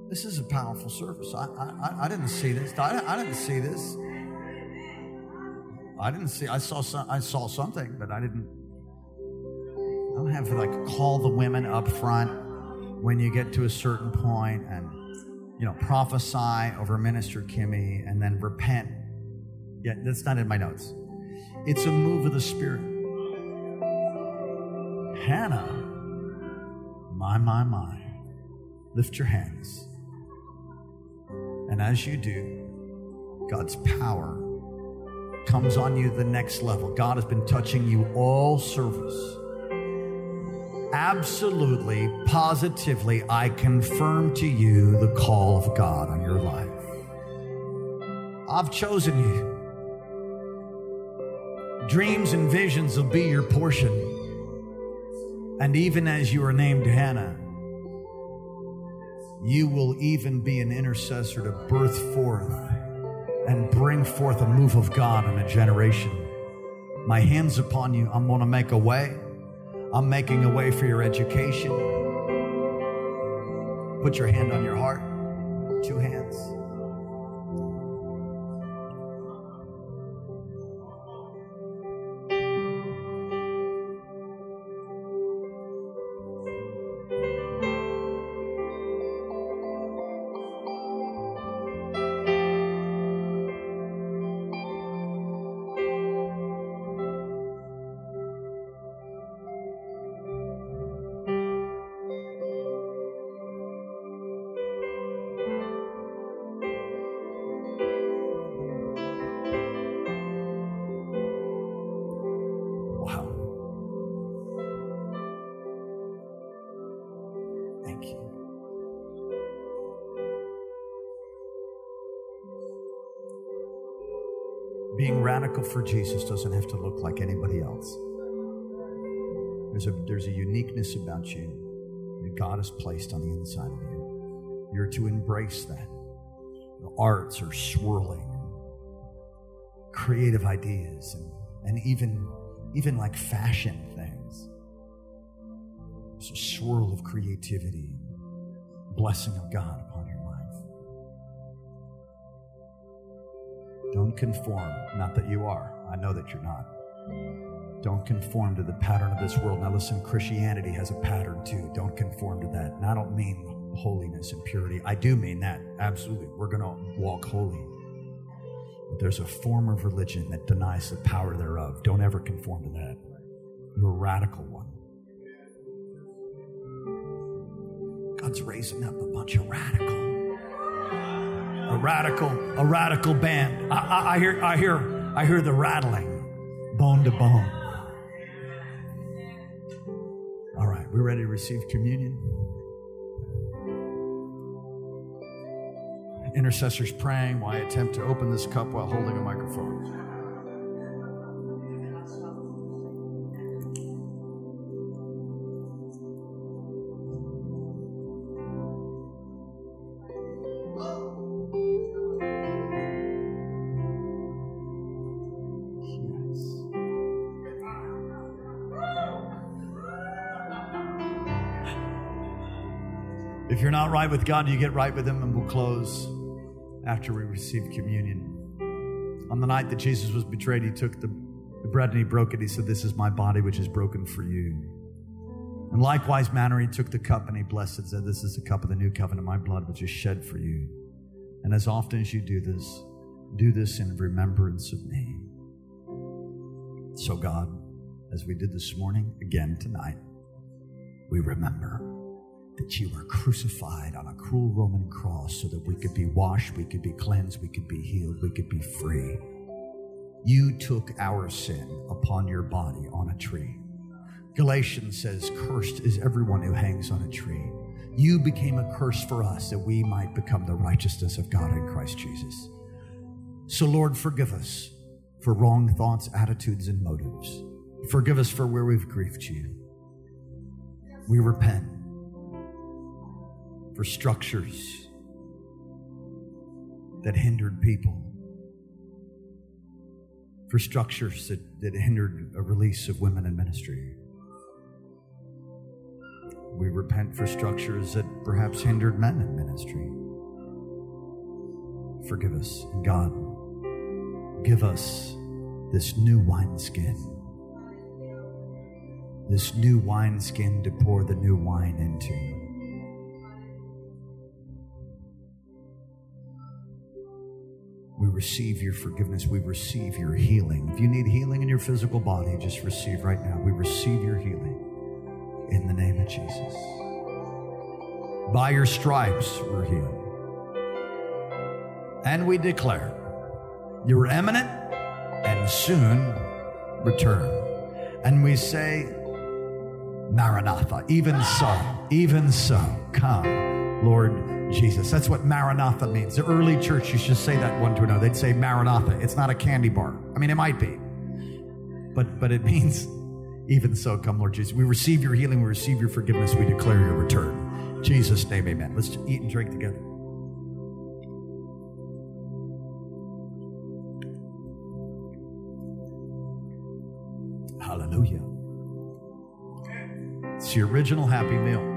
This is a powerful service. I I, I didn't see this. I, I didn't see this. I didn't see. I saw some, I saw something, but I didn't. I don't have to like call the women up front when you get to a certain point and you know prophesy over Minister Kimmy and then repent. Yeah, that's not in my notes. It's a move of the Spirit. Hannah, my, my, my, lift your hands. And as you do, God's power comes on you the next level. God has been touching you all service. Absolutely, positively, I confirm to you the call of God on your life. I've chosen you. Dreams and visions will be your portion. And even as you are named Hannah, you will even be an intercessor to birth forth and bring forth a move of God in a generation. My hand's upon you. I'm going to make a way. I'm making a way for your education. Put your hand on your heart. Two hands. Being radical for Jesus doesn't have to look like anybody else. There's a, there's a uniqueness about you that God has placed on the inside of you. You're to embrace that. The arts are swirling, creative ideas, and, and even, even like fashion things. There's a swirl of creativity, blessing of God upon your life. Don't conform, not that you are. I know that you're not. Don't conform to the pattern of this world. Now listen, Christianity has a pattern too. Don't conform to that. And I don't mean holiness and purity. I do mean that, absolutely. We're going to walk holy. But there's a form of religion that denies the power thereof. Don't ever conform to that. You're a radical one. God's raising up a bunch of radicals. A radical, a radical band. I, I, I hear, I hear, I hear the rattling, bone to bone. All right, we're ready to receive communion. Intercessors praying while I attempt to open this cup while holding a microphone. If you're not right with God, you get right with Him, and we'll close after we receive communion. On the night that Jesus was betrayed, He took the, the bread and He broke it. He said, "This is my body, which is broken for you." In likewise manner, He took the cup and He blessed it and said, "This is the cup of the new covenant, my blood, which is shed for you. And as often as you do this, do this in remembrance of me." So God, as we did this morning, again tonight, we remember that you were crucified on a cruel Roman cross so that we could be washed, we could be cleansed, we could be healed, we could be free. You took our sin upon your body on a tree. Galatians says, "Cursed is everyone who hangs on a tree." You became a curse for us that we might become the righteousness of God in Christ Jesus. So Lord, forgive us for wrong thoughts, attitudes, and motives. Forgive us for where we've grieved you. We repent. For structures that hindered people, for structures that, that hindered a release of women in ministry, We repent for structures that perhaps hindered men in ministry. Forgive us, and God, give us this new wineskin. This new wineskin to pour the new wine into. We receive your forgiveness. We receive your healing. If you need healing in your physical body, just receive right now. We receive your healing in the name of Jesus. By your stripes, we're healed. And we declare, you are imminent and soon return. And we say, Maranatha, even so, even so, come, Lord Jesus. That's what Maranatha means. The early church used to say that one to another. They'd say Maranatha. It's not a candy bar. I mean, it might be, but but it means even so, come Lord Jesus. We receive your healing. We receive your forgiveness. We declare your return. In Jesus' name, amen. Let's eat and drink together. Hallelujah. It's the original Happy Meal.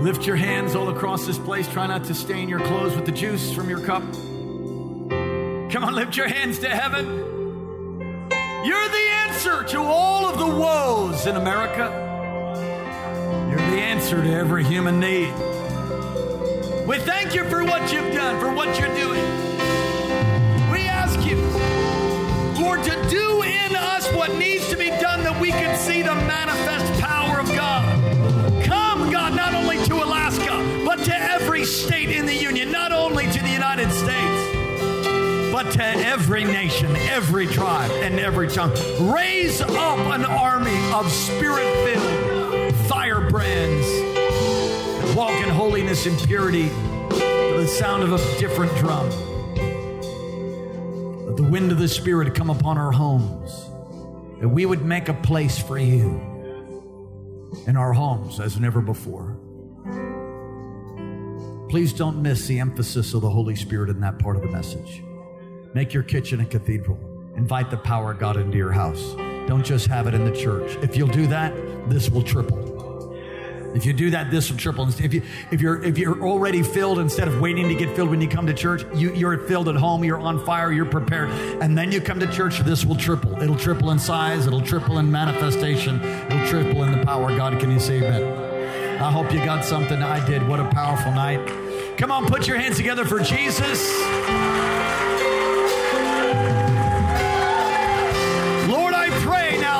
Lift your hands all across this place. Try not to stain your clothes with the juice from your cup. Come on, lift your hands to heaven. You're the answer to all of the woes in America. You're the answer to every human need. We thank you for what you've done, for what you're doing. We ask you, Lord, to do in us what needs to be done that we can see the manifest power of God. Come, God, not only to Alaska, but to every state in the Union, not only to the United States, but to every nation, every tribe, and every tongue. Raise up an army of spirit-filled firebrands that walk in holiness and purity to the sound of a different drum. Let the wind of the Spirit come upon our homes, that we would make a place for you in our homes as never before. Please don't miss the emphasis of the Holy Spirit in that part of the message. Make your kitchen a cathedral. Invite the power of God into your house. Don't just have it in the church. If you'll do that, this will triple. If you do that, this will triple. If you, if you're, if you're already filled, instead of waiting to get filled when you come to church, you, you're filled at home, you're on fire, you're prepared, and then you come to church, this will triple. It'll triple in size, it'll triple in manifestation, it'll triple in the power of God. Can you say amen? I hope you got something. I did. What a powerful night. Come on, put your hands together for Jesus.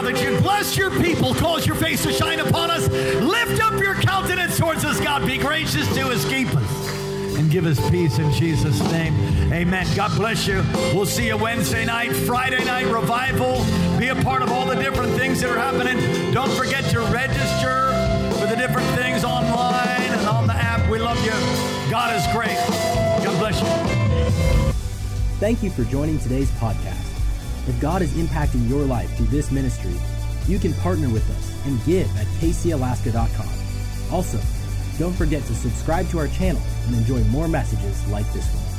That you bless your people, cause your face to shine upon us. Lift up your countenance towards us, God. Be gracious to us, keep us, and give us peace in Jesus' name. Amen. God bless you. We'll see you Wednesday night, Friday night revival. Be a part of all the different things that are happening. Don't forget to register for the different things online and on the app. We love you. God is great. God bless you. Thank you for joining today's podcast. If God is impacting your life through this ministry, you can partner with us and give at k c alaska dot com. Also, don't forget to subscribe to our channel and enjoy more messages like this one.